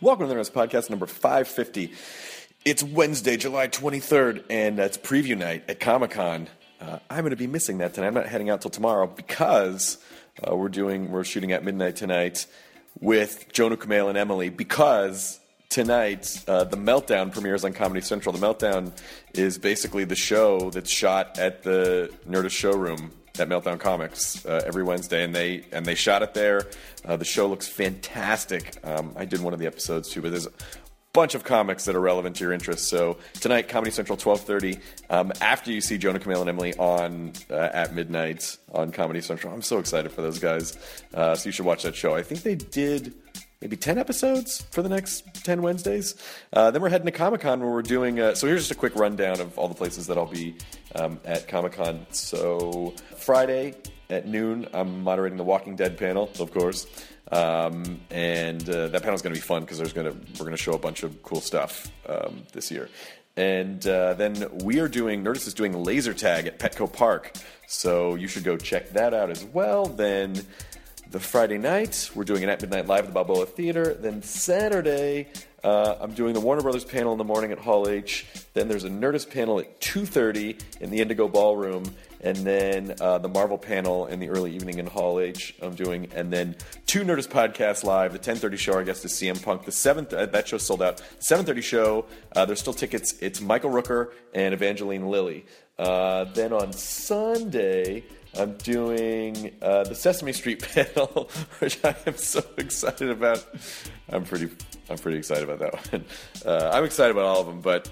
Welcome to the Nerdist Podcast number 550. It's Wednesday, July 23rd, and it's preview night at Comic-Con. I'm going to be missing that tonight. I'm not heading out till tomorrow because we're shooting at midnight tonight with Jonah Kumail and Emily, because tonight The Meltdown premieres on Comedy Central. The Meltdown is basically the show that's shot at the Nerdist showroom at Meltdown Comics every Wednesday, and they shot it there. The show looks fantastic. I did one of the episodes too, but there's a bunch of comics that are relevant to your interests. So tonight, Comedy Central, 12:30. After you see Jonah Kumail and Emily on at midnight on Comedy Central. I'm so excited for those guys. So you should watch that show. I think they did maybe 10 episodes for the next 10 Wednesdays. Then we're heading to Comic-Con where we're doing... So here's just a quick rundown of all the places that I'll be at Comic-Con. So Friday at noon, I'm moderating the Walking Dead panel, of course. And that panel's going to be fun because we're going to show a bunch of cool stuff this year. And then Nerdist is doing laser tag at Petco Park. So you should go check that out as well. Then... the Friday night, we're doing an At Midnight Live at the Balboa Theater. Then Saturday, I'm doing the Warner Brothers panel in the morning at Hall H. Then there's a Nerdist panel at 2:30 in the Indigo Ballroom. And then the Marvel panel in the early evening in Hall H I'm doing. And then two Nerdist podcasts live. The 10:30 show, I guess, is CM Punk. The 7th, that show sold out. 7:30 show, there's still tickets. It's Michael Rooker and Evangeline Lilly. Then on Sunday... I'm doing the Sesame Street panel, which I am so excited about. I'm pretty excited about that one. I'm excited about all of them, but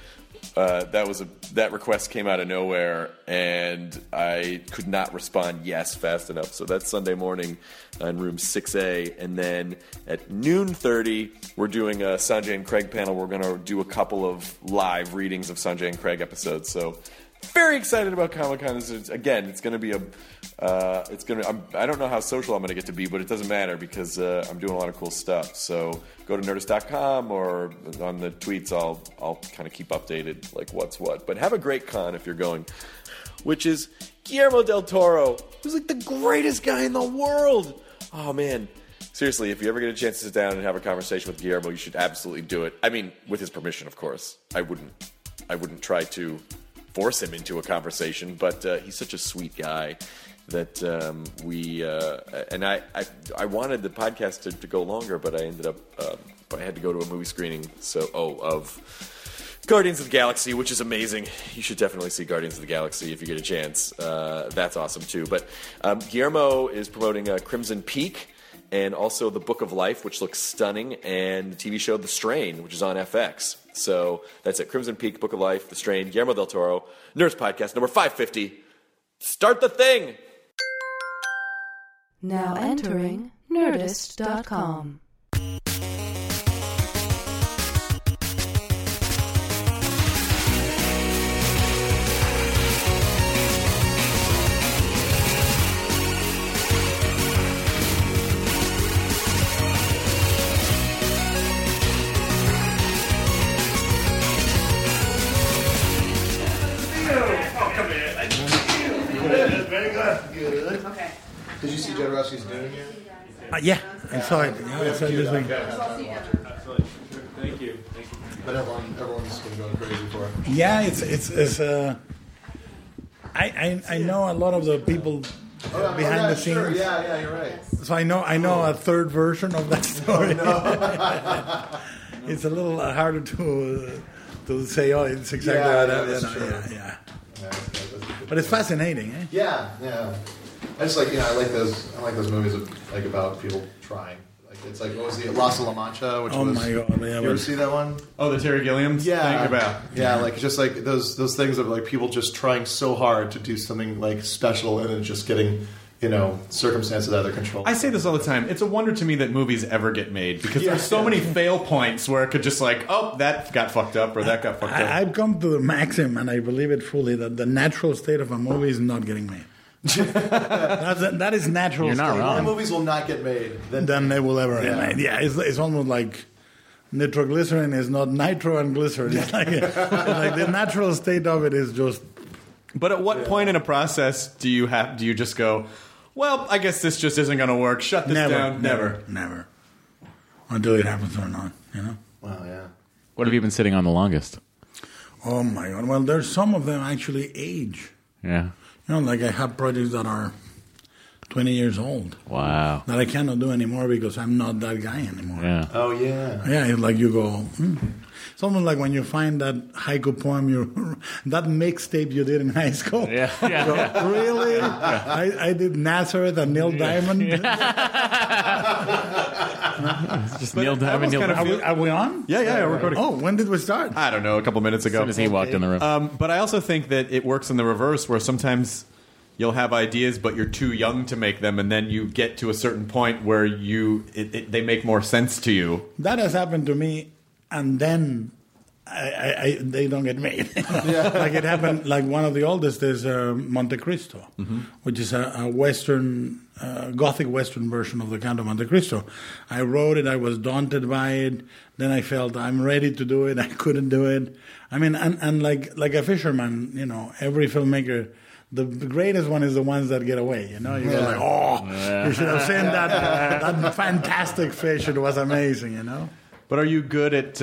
that request came out of nowhere, and I could not respond yes fast enough. So that's Sunday morning in room 6A, and then at 12:30 we're doing a Sanjay and Craig panel. We're going to do a couple of live readings of Sanjay and Craig episodes. So. Very excited about Comic-Con. Again, it's going to be I don't know how social I'm going to get to be, but it doesn't matter because I'm doing a lot of cool stuff. So go to Nerdist.com or on the tweets. I'll kind of keep updated like what's what. But have a great con if you're going, which is Guillermo del Toro, who's like the greatest guy in the world. Oh, man. Seriously, if you ever get a chance to sit down and have a conversation with Guillermo, you should absolutely do it. I mean, with his permission, of course. I wouldn't try to... force him into a conversation, but he's such a sweet guy that I wanted the podcast to go longer, but I ended up I had to go to a movie screening of Guardians of the Galaxy, which is amazing. You should definitely see Guardians of the Galaxy if you get a chance. That's awesome too. But Guillermo is promoting Crimson Peak and also the Book of Life, which looks stunning, and the TV show The Strain, which is on FX. So that's it. Crimson Peak, Book of Life, The Strain, Guillermo del Toro, Nerdist Podcast, number 550. Start the thing! Now entering Nerdist.com. Did you see Jed Rossi's Dune yet? Yeah, I saw it. I saw it this week. Thank you. But everyone's been going crazy for it. Yeah, it's I know a lot of the people behind the scenes. Sure. Yeah, you're right. So I know a third version of that story. Oh, no. It's a little harder to say, oh, it's exactly how that is. But it's fascinating, eh? Yeah, yeah. I just like, I like those movies about people trying. It's like, what was the Rosa La Mancha? Which my God! Yeah, you ever see that one? Oh, the Terry Gilliam. Yeah, thing about those things of like people just trying so hard to do something like special and then just getting circumstances out of their control. I say this all the time. It's a wonder to me that movies ever get made because there's so many fail points where it could just that got fucked up or that got fucked up. I've come to the maxim, and I believe it fully, that the natural state of a movie is not getting made. That is natural. You're not wrong. More movies will not get made than they will ever get made. Yeah, it's almost like nitroglycerin is not nitro and glycerin. It's like, the natural state of it is just. But at what point in a process do you have? Do you just go? Well, I guess this just isn't going to work. Shut this down. Never. Until it happens or not, Wow. Yeah. What have you been sitting on the longest? Oh my God! Well, there's some of them actually age. Yeah. I have projects that are 20 years old. Wow. That I cannot do anymore because I'm not that guy anymore. Yeah. Oh, yeah. Yeah, it's like you go, It's almost like when you find that haiku poem, that mixtape you did in high school. Yeah. So, really? Yeah. I did Nazareth and Neil Diamond? Yeah. It's just Neil Diamond. Are we on? Yeah, we're recording. Oh, when did we start? I don't know, a couple minutes ago. As soon as he walked in the room. But I also think that it works in the reverse where sometimes you'll have ideas, but you're too young to make them, and then you get to a certain point where they make more sense to you. That has happened to me, and then they don't get made. Like it happened, like one of the oldest is Monte Cristo, which is a Western, Gothic Western version of the Count of Monte Cristo. I wrote it, I was daunted by it, then I felt I'm ready to do it, I couldn't do it. I mean, and like a fisherman, every filmmaker. The greatest one is the ones that get away, You go you should have seen that fantastic fish. It was amazing, But are you good at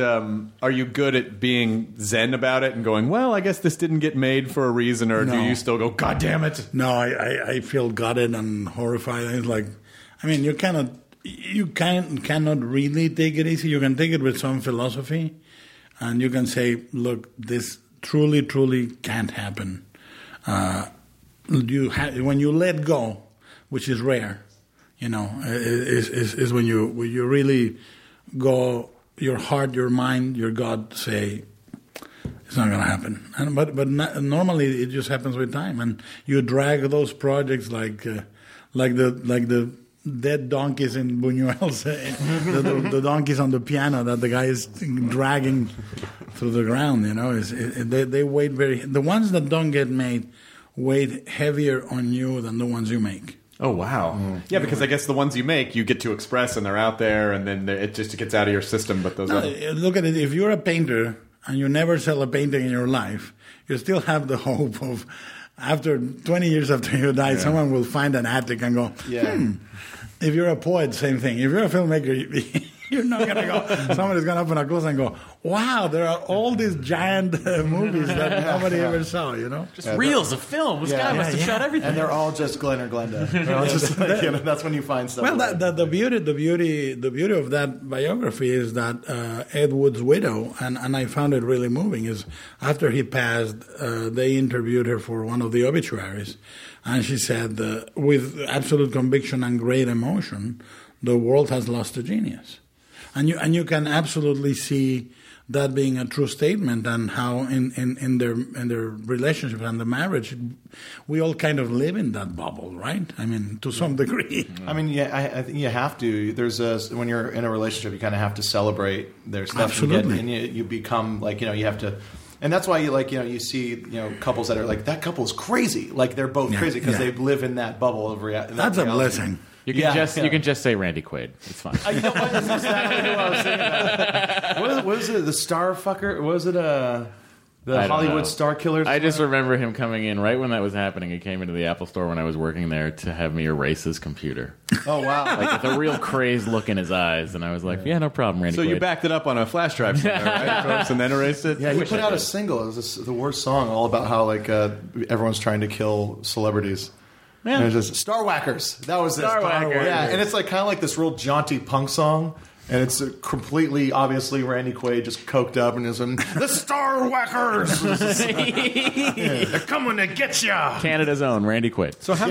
being zen about it and going, well, I guess this didn't get made for a reason, or do you still go, God damn it? No, I feel gutted and horrified. It's like, I mean, you cannot really take it easy. You can take it with some philosophy, and you can say, look, this truly, truly can't happen. When you let go, which is rare, is when you really go, your heart, your mind, your God say it's not going to happen. And, but not, normally it just happens with time, and you drag those projects like the dead donkeys in Buñuel's, the donkeys on the piano that the guy is dragging through the ground, They weigh the ones that don't get made weigh heavier on you than the ones you make. Oh, wow. Mm. Yeah, because I guess the ones you make, you get to express, and they're out there, and then it just gets out of your system. But those look at it, if you're a painter, and you never sell a painting in your life, you still have the hope of, after 20 years after you die, someone will find an attic and go, If you're a poet, same thing. If you're a filmmaker, you're not going to go. Somebody's going to open a closet and go, wow, there are all these giant movies that nobody ever saw, Just reels of film. This guy must have shot everything. And they're all just Glenn or Glenda. That's when you find stuff. Well, the beauty of that biography is that Ed Wood's widow, and I found it really moving, is after he passed, they interviewed her for one of the obituaries. And she said, with absolute conviction and great emotion, the world has lost a genius. And you can absolutely see that being a true statement, and how in their relationship and the marriage, we all kind of live in that bubble, right? I mean, to some degree. I mean, I think you have to. There's when you're in a relationship, you kind of have to celebrate their stuff. Absolutely. And you become you have to. And that's why you see couples that are like, that couple's crazy, like they're both crazy because they live in that bubble of reality. That's a blessing. You can just say Randy Quaid. It's fine. That's exactly who I was thinking about. What was it? The star fucker? Was it the Hollywood star killer? I just remember him coming in right when that was happening. He came into the Apple store when I was working there to have me erase his computer. Oh, wow. With a real crazed look in his eyes. And I was like, no problem, Randy Quaid. You backed it up on a flash drive somewhere, right, folks, and then erased it? Yeah, he put out a single. It was the worst song, all about how everyone's trying to kill celebrities. Yeah. And it was just Star Whackers. That was Star Whackers. Yeah, and it's like kind of like this real jaunty punk song. And it's completely, obviously, Randy Quaid just coked up and is in, the Star Whackers! Yeah. They're coming to get ya! Canada's own Randy Quaid. So how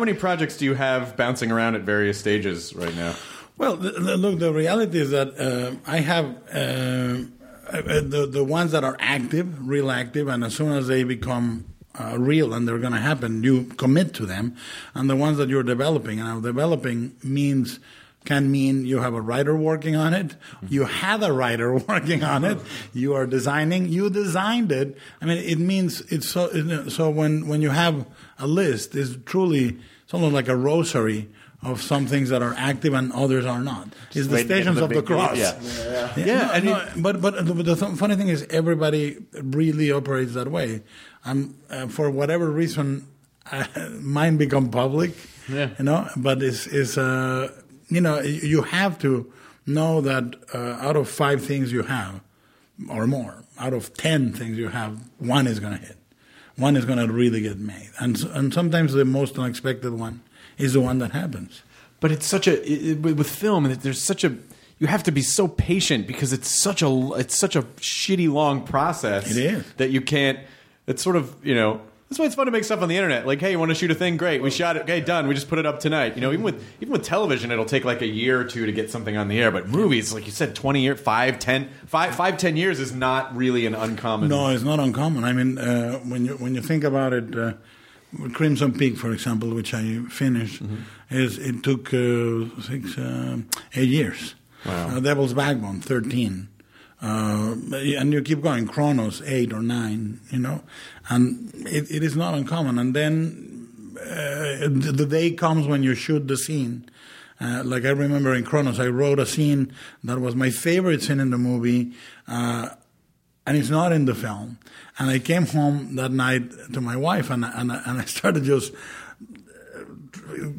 many projects do you have bouncing around at various stages right now? Well, look, the reality is that I have the ones that are active, real active, and as soon as they become... real and they're going to happen, you commit to them, and the ones that you're developing, and developing means can mean you have a writer working on it, you had a writer working on it, you are designing, you designed it. I mean, it means it's so when you have a list, it's truly something like a rosary of some things that are active and others are not. It's the Stations of the Cross. But the funny thing is everybody really operates that way. I'm for whatever reason, mine become public. Yeah. You know, but it's you know, you have to know that out of 5 things you have, or more, out of 10 things you have, one is going to hit, one is going to really get made, and sometimes the most unexpected one is the one that happens. But it's such a with film, there's such a. You have to be so patient because it's such a shitty long process. It is that you can't. It's sort of, you know, that's why it's fun to make stuff on the internet. Like, hey, you want to shoot a thing? Great. We shot it. Okay, done. We just put it up tonight. You know, even with television, it'll take like a year or two to get something on the air. But movies, like you said, 20 years, 5, 10 years is not really an uncommon. No, it's not uncommon. I mean, when you think about it, Crimson Peak, for example, which I finished, it took 8 years. Wow. Devil's Backbone, 13. And you keep going, Kronos 8 or 9, you know, and it is not uncommon. And then the day comes when you shoot the scene. Like I remember in Kronos, I wrote a scene that was my favorite scene in the movie, and it's not in the film. And I came home that night to my wife, and I started just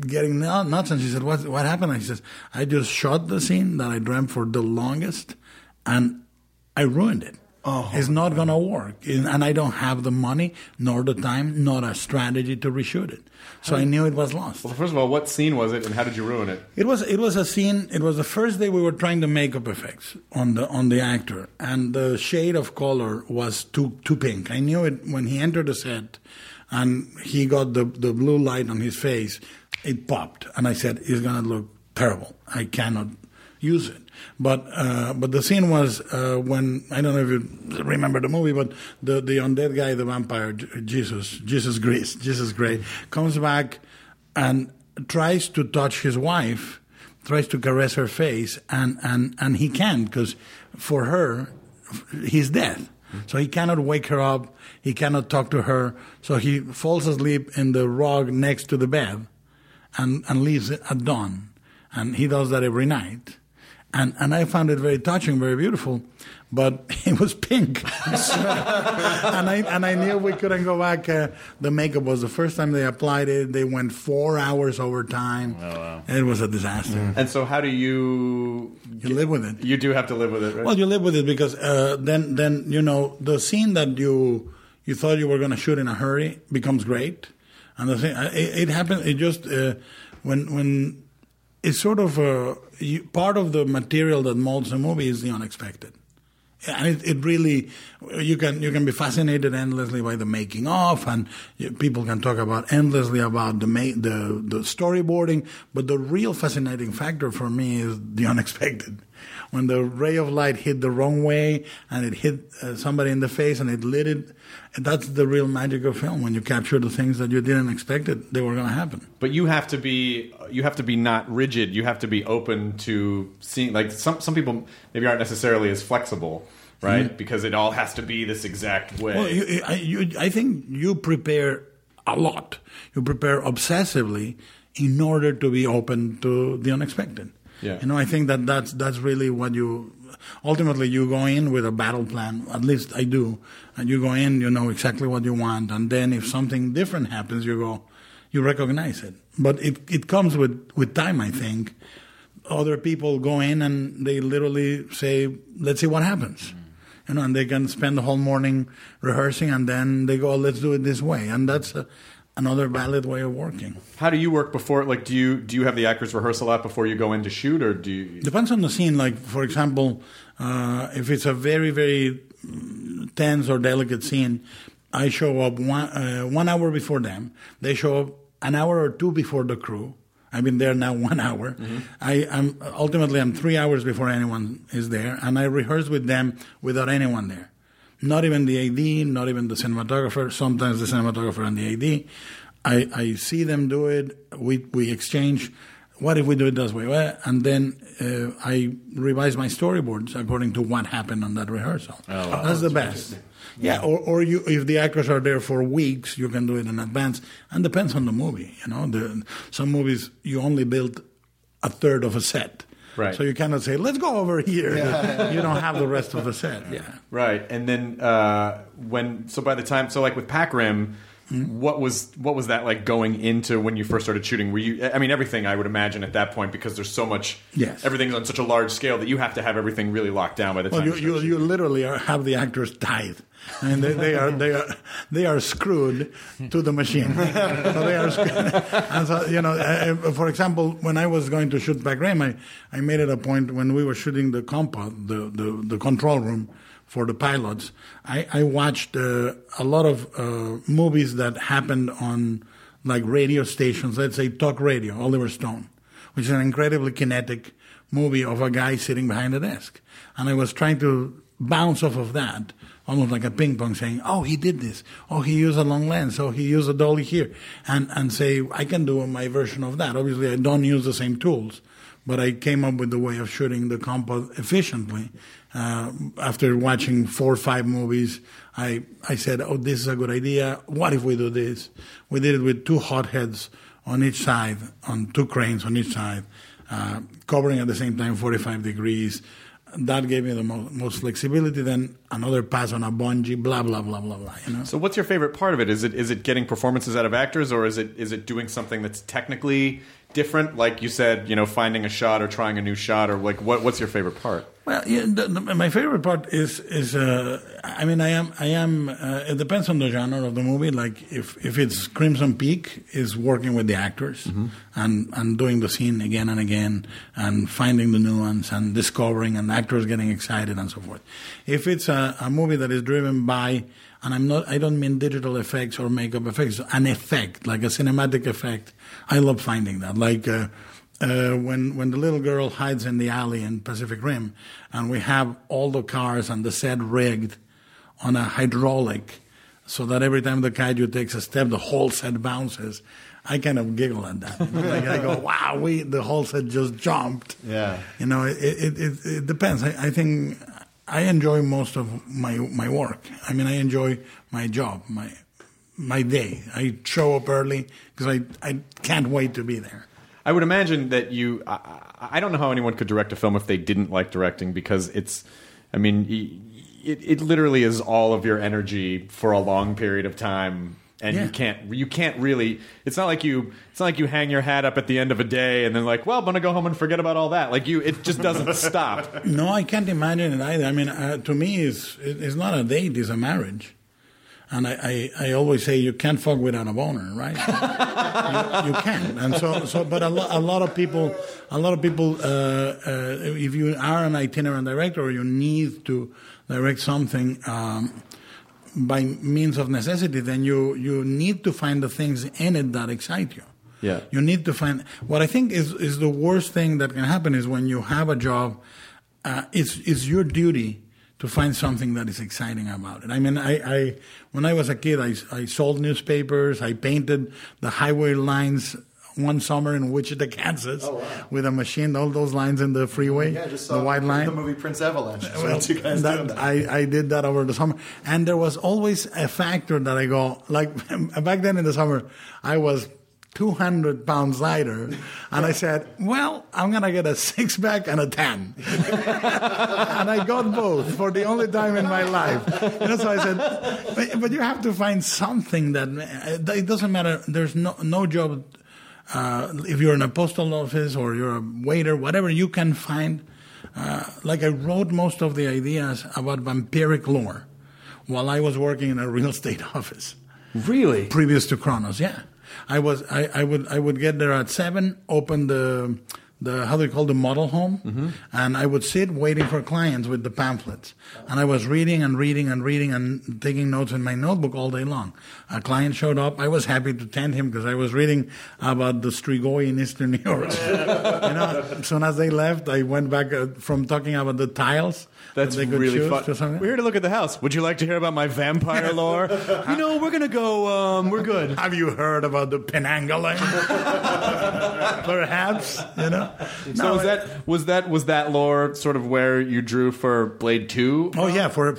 getting nuts. And she said, "What happened?" And she says, "I just shot the scene that I dreamt for the longest, and I ruined it. Oh, it's not going to work. And I don't have the money, nor the time, nor a strategy to reshoot it." So I knew it was lost. Well, first of all, what scene was it, and how did you ruin it? It was a scene. It was the first day we were trying the makeup effects on the actor. And the shade of color was too pink. I knew it when he entered the set, and he got the blue light on his face. It popped. And I said, it's going to look terrible. I cannot use it. But the scene was when, I don't know if you remember the movie, but the undead guy, the vampire, Jesus Gris, comes back and tries to touch his wife, tries to caress her face, and he can't, because for her, he's dead. So he cannot wake her up, he cannot talk to her, so he falls asleep in the rug next to the bed and leaves it at dawn. And he does that every night. And I found it very touching, very beautiful, but it was pink. and I knew we couldn't go back. The makeup was the first time they applied it. They went 4 hours overtime. Oh, wow. It was a disaster. Mm. And so how do you... You live with it. You do have to live with it, right? Well, you live with it because then you know, the scene that you thought you were going to shoot in a hurry becomes great. And the thing, it happened, it just... when it's sort of... part of the material that molds a movie is the unexpected. And it really, you can be fascinated endlessly by the making of, and people can talk about endlessly about the storyboarding, but the real fascinating factor for me is the unexpected. When the ray of light hit the wrong way and it hit somebody in the face and it lit it, that's the real magic of film, when you capture the things that you didn't expect it, they were going to happen. But you have to be not rigid. You have to be open to seeing, like some people maybe aren't necessarily as flexible, right? Mm-hmm. Because it all has to be this exact way. Well, I think you prepare a lot. You prepare obsessively in order to be open to the unexpected. Yeah. You know, I think that's really what you... Ultimately, you go in with a battle plan, at least I do, and you go in, you know exactly what you want, and then if something different happens, you recognize it. But it comes with time, I think. Other people go in and they literally say, let's see what happens. Mm. You know, and they can spend the whole morning rehearsing, and then they go, let's do it this way. And that's... another valid way of working. How do you work before? Like, do you have the actors rehearsal out before you go in to shoot, or do you... Depends on the scene. Like, for example, if it's a very, very tense or delicate scene, I show up 1 hour before them. They show up an hour or two before the crew. I've been there now 1 hour. Mm-hmm. I'm 3 hours before anyone is there, and I rehearse with them without anyone there. Not even the AD, not even the cinematographer, sometimes the cinematographer and the AD. I see them do it. We exchange, what if we do it this way? Well, and then I revise my storyboards according to what happened on that rehearsal. Oh, wow. That's the best. Yeah, or you, if the actors are there for weeks, you can do it in advance. And depends on the movie, you know. Some movies, you only build a third of a set. Right. So you cannot say, let's go over here. Yeah. You don't have the rest of the set. Yeah. Right. And then by the time, with Pac Rim, mm-hmm. what was that like going into when you first started shooting? Were you, I mean, everything I would imagine at that point, because there's so much, yes. Everything's on such a large scale that you have to have everything really locked down by the time you literally have the actors tied. I mean, they are screwed to the machine. So they are screwed. And so, you know, for example, when I was going to shoot Pac Rim, I made it a point when we were shooting the compound, the control room for the pilots. I watched a lot of movies that happened on like radio stations. Let's say talk radio, Oliver Stone, which is an incredibly kinetic movie of a guy sitting behind a desk, and I was trying to bounce off of that. Almost like a ping pong, saying, "Oh, he did this. Oh, he used a long lens. Oh, he used a dolly here," and say, "I can do my version of that." Obviously, I don't use the same tools, but I came up with the way of shooting the compo efficiently. After watching 4 or 5 movies, I said, "Oh, this is a good idea. What if we do this?" We did it with 2 hotheads on each side, on 2 cranes on each side, covering at the same time 45 degrees. That gave me the most flexibility. Then another pass on a bungee, blah blah blah blah blah. You know. So, what's your favorite part of it? Is it getting performances out of actors, or is it doing something that's technically different? Like you said, you know, finding a shot or trying a new shot, or like what's your favorite part? Well, yeah, my favorite part is I mean, I am it depends on the genre of the movie. Like if it's Crimson Peak, is working with the actors, mm-hmm. and doing the scene again and again, and finding the nuance and discovering, and actors getting excited and so forth. If it's a movie that is driven by, and I don't mean digital effects or makeup effects, an effect like a cinematic effect. I love finding that. Like when the little girl hides in the alley in Pacific Rim, and we have all the cars and the set rigged on a hydraulic so that every time the kaiju takes a step, the whole set bounces. I kind of giggle at that. Like I go, wow, the whole set just jumped. Yeah. You know, it depends. I think I enjoy most of my work. I mean, I enjoy my job, my day. I show up early because I can't wait to be there. I would imagine that you... I don't know how anyone could direct a film if they didn't like directing, because it's... I mean, it literally is all of your energy for a long period of time, and yeah. you can't really... It's not like you hang your hat up at the end of a day and then like, well, I'm going to go home and forget about all that. Like it just doesn't stop. No, I can't imagine it either. I mean, to me, it's not a date, it's a marriage. And I always say you can't fuck without a boner, right? you can, and so. But a lot of people. If you are an itinerant director, or you need to direct something by means of necessity, then you need to find the things in it that excite you. Yeah. You need to find what I think is the worst thing that can happen is when you have a job. It's your duty to find something that is exciting about it. I mean, I when I was a kid, I sold newspapers. I painted the highway lines one summer in Wichita, Kansas, oh, wow. with a machine, all those lines in the freeway, yeah, just saw the white line. The movie Prince Avalanche. Well, you guys doing that? I did that over the summer. And there was always a factor that I go, like back then in the summer, I was 200 pounds lighter, and I said, well, I'm going to get a 6-pack and a 10. And I got both for the only time in my life. That's why I said, but you have to find something that it doesn't matter. There's no job. If you're in a postal office or you're a waiter, whatever, you can find. Like I wrote most of the ideas about vampiric lore while I was working in a real estate office. Really? Previous to Kronos, yeah. I would get there at 7, open the how do you call the model home, mm-hmm. and I would sit waiting for clients with the pamphlets, and I was reading and taking notes in my notebook all day long. A client showed up, I was happy to tend him because I was reading about the strigoi in Eastern Europe. As soon as they left, I went back from talking about the tiles. That's really fun. We're here to look at the house. Would you like to hear about my vampire lore? We're going to go, we're good. Have you heard about the Penanggalang? Perhaps, So was that lore sort of where you drew for Blade 2? Oh, yeah, for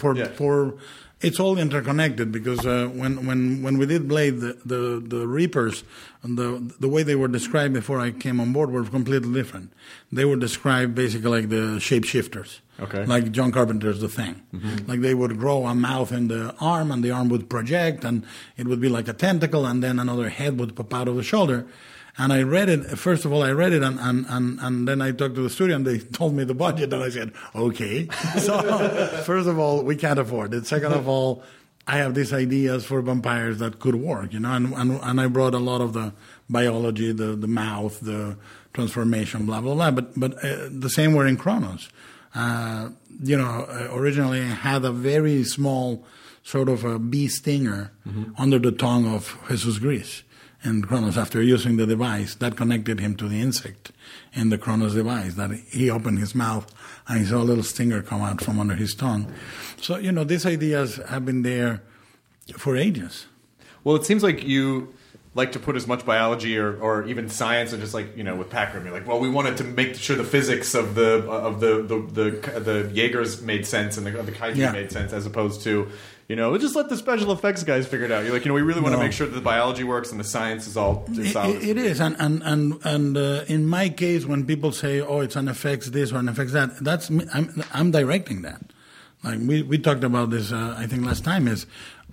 it's all interconnected because when we did Blade, the Reapers, the way they were described before I came on board were completely different. They were described basically like the shapeshifters. Okay. Like John Carpenter's The Thing. Mm-hmm. Like they would grow a mouth in the arm and the arm would project and it would be like a tentacle and then another head would pop out of the shoulder. And I read it, first of all, and then I talked to the studio and they told me the budget and I said, okay. So first of all, we can't afford it. Second of all, I have these ideas for vampires that could work, and I brought a lot of the biology, the mouth, the transformation, blah, blah, blah. But the same were in Kronos. Originally I had a very small sort of a bee stinger mm-hmm. under the tongue of Jesus Gris in Kronos. After using the device, that connected him to the insect in the Kronos device, that he opened his mouth and he saw a little stinger come out from under his tongue. So, these ideas have been there for ages. Well, it seems like you like to put as much biology or even science and just like with Packard, you're like, well, we wanted to make sure the physics of the Jaegers made sense and the kaiju made sense, as opposed to just let the special effects guys figure it out. You're like we really want to make sure that the biology works and the science is all solid. It is, and in my case, when people say it's an effects this or an effects that, that's me. I'm directing that. Like we talked about this I think last time is.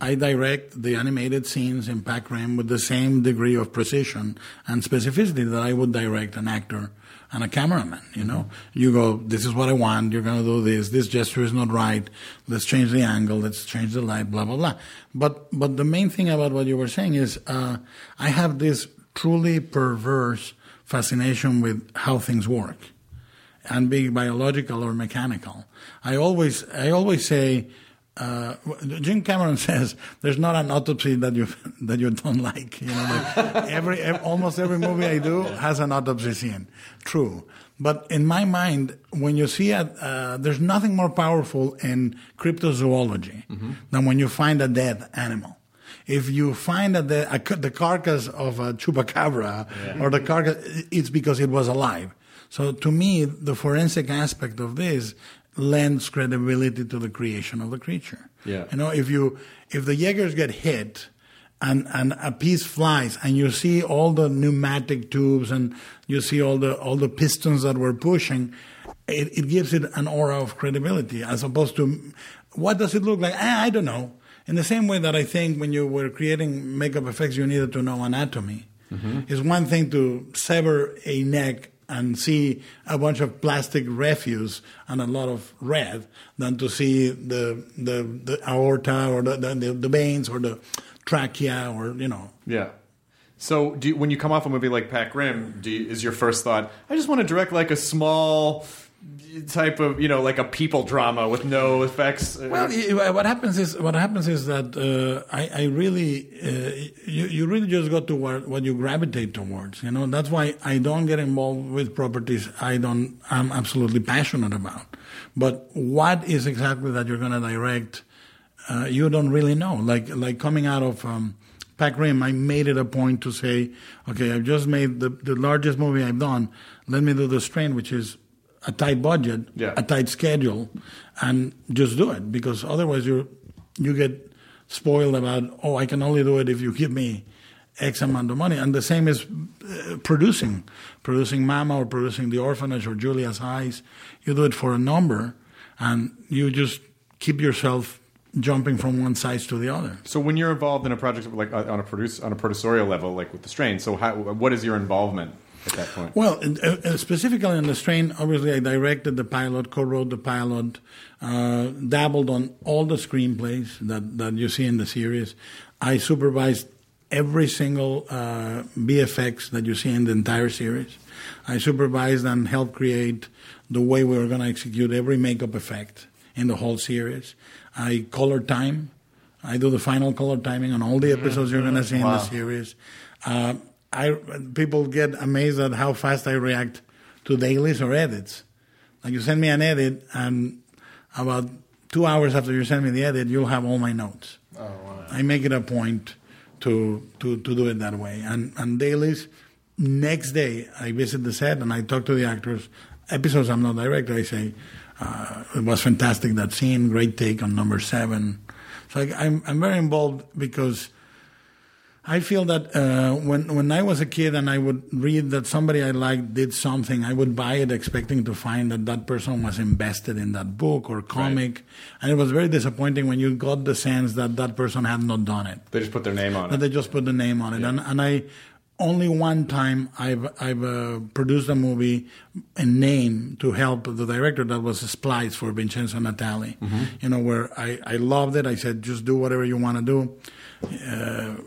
I direct the animated scenes in Pac Rim with the same degree of precision and specificity that I would direct an actor and a cameraman, Mm-hmm. You go, this is what I want, you're going to do this gesture is not right, let's change the angle, let's change the light, blah, blah, blah. But the main thing about what you were saying is I have this truly perverse fascination with how things work and being biological or mechanical. I always say... Jim Cameron says there's not an autopsy that you don't like. Like almost every movie I do has an autopsy scene. True, but in my mind, when you see it, there's nothing more powerful in cryptozoology mm-hmm. than when you find a dead animal. If you find that the carcass of a chupacabra or the carcass, it's because it was alive. So to me, the forensic aspect of this lends credibility to the creation of the creature. Yeah. If the Jaegers get hit and a piece flies and you see all the pneumatic tubes and you see all the pistons that were pushing, it gives it an aura of credibility as opposed to what does it look like? I don't know. In the same way that I think when you were creating makeup effects, you needed to know anatomy. Mm-hmm. It's one thing to sever a neck and see a bunch of plastic refuse and a lot of red than to see the aorta or the veins or the trachea or. Yeah. So when you come off a movie like Pac Rim, is your first thought, I just want to direct like a small type of, like a people drama with no effects? Well, what happens is that you really just go to what you gravitate towards. That's why I don't get involved with properties I'm absolutely passionate about. But what is exactly that you're going to direct? You don't really know. Like coming out of Pac Rim, I made it a point to say, okay, I've just made the largest movie I've done. Let me do The Strain, which is a tight budget, a tight schedule, and just do it, because otherwise you get spoiled about, I can only do it if you give me X amount of money. And the same is producing Mama or producing The Orphanage or Julia's Eyes. You do it for a number, and you just keep yourself jumping from one size to the other. So when you're involved in a project like on a producerial level, like with The Strain, so what is your involvement at that point? Well, specifically in The Strain, obviously I directed the pilot, co-wrote the pilot, dabbled on all the screenplays that you see in the series, I supervised every single VFX that you see in the entire series. I supervised and helped create the way we were going to execute every makeup effect in the whole series. I color time. I do the final color timing on all the episodes you're going to see in the series. People get amazed at how fast I react to dailies or edits. Like, you send me an edit, and about 2 hours after you send me the edit, you'll have all my notes. Oh, wow. I make it a point to do it that way. And dailies, next day, I visit the set, and I talk to the actors. Episodes I'm not director, I say, it was fantastic, that scene, great take on number 7. So I'm very involved because I feel that when I was a kid and I would read that somebody I liked did something, I would buy it expecting to find that person was invested in that book or comic. Right. And it was very disappointing when you got the sense that person had not done it. They just put their name on it. They just put the name on it. Yeah. And I only one time I've produced a movie, a name to help the director, that was Splice for Vincenzo Natali. Mm-hmm. You know, where I loved it. I said, just do whatever you want to do.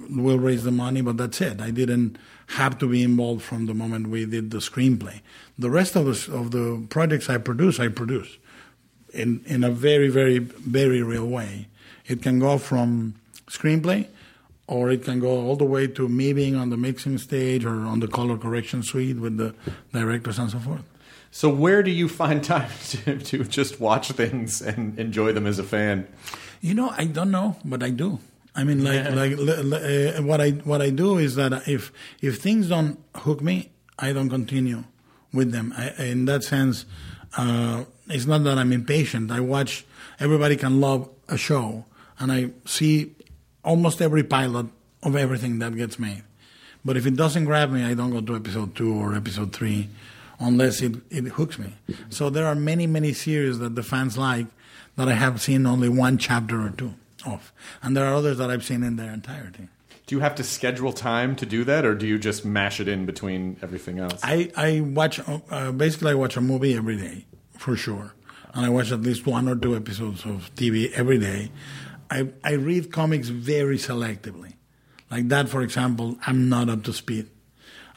We'll raise the money, but that's it. I didn't have to be involved from the moment we did the screenplay. The rest of the projects I produce in a very, very, very real way. It can go from screenplay, or it can go all the way to me being on the mixing stage or on the color correction suite with the directors and so forth. So where do you find time to just watch things and enjoy them as a fan? You know, I don't know, but I do. I mean, what I do is that if things don't hook me, I don't continue with them. In that sense, it's not that I'm impatient. I watch. Everybody can love a show, and I see almost every pilot of everything that gets made. But if it doesn't grab me, I don't go to episode 2 or episode 3, unless it hooks me. So there are many, many series that the fans like that I have seen only one chapter or two off. And there are others that I've seen in their entirety. Do you have to schedule time to do that, or do you just mash it in between everything else? I watch, basically I watch a movie every day, for sure. And I watch at least one or two episodes of TV every day. I read comics very selectively. Like that, for example, I'm not up to speed.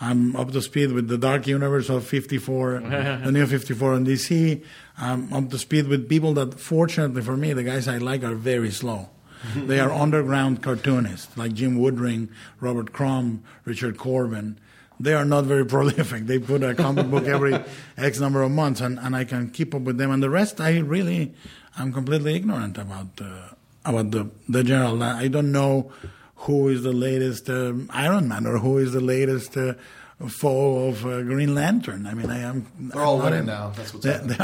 I'm up to speed with the Dark Universe of 54, the new 54 on DC. I'm up to speed with people that, fortunately for me, the guys I like are very slow. They are underground cartoonists like Jim Woodring, Robert Crumb, Richard Corben. They are not very prolific. They put a comic book every X number of months, and I can keep up with them. And the rest, I'm completely ignorant about the general. I don't know who is the latest Iron Man or who is the latest foe of Green Lantern. I mean, I am... They're all winning now. That's what's happening.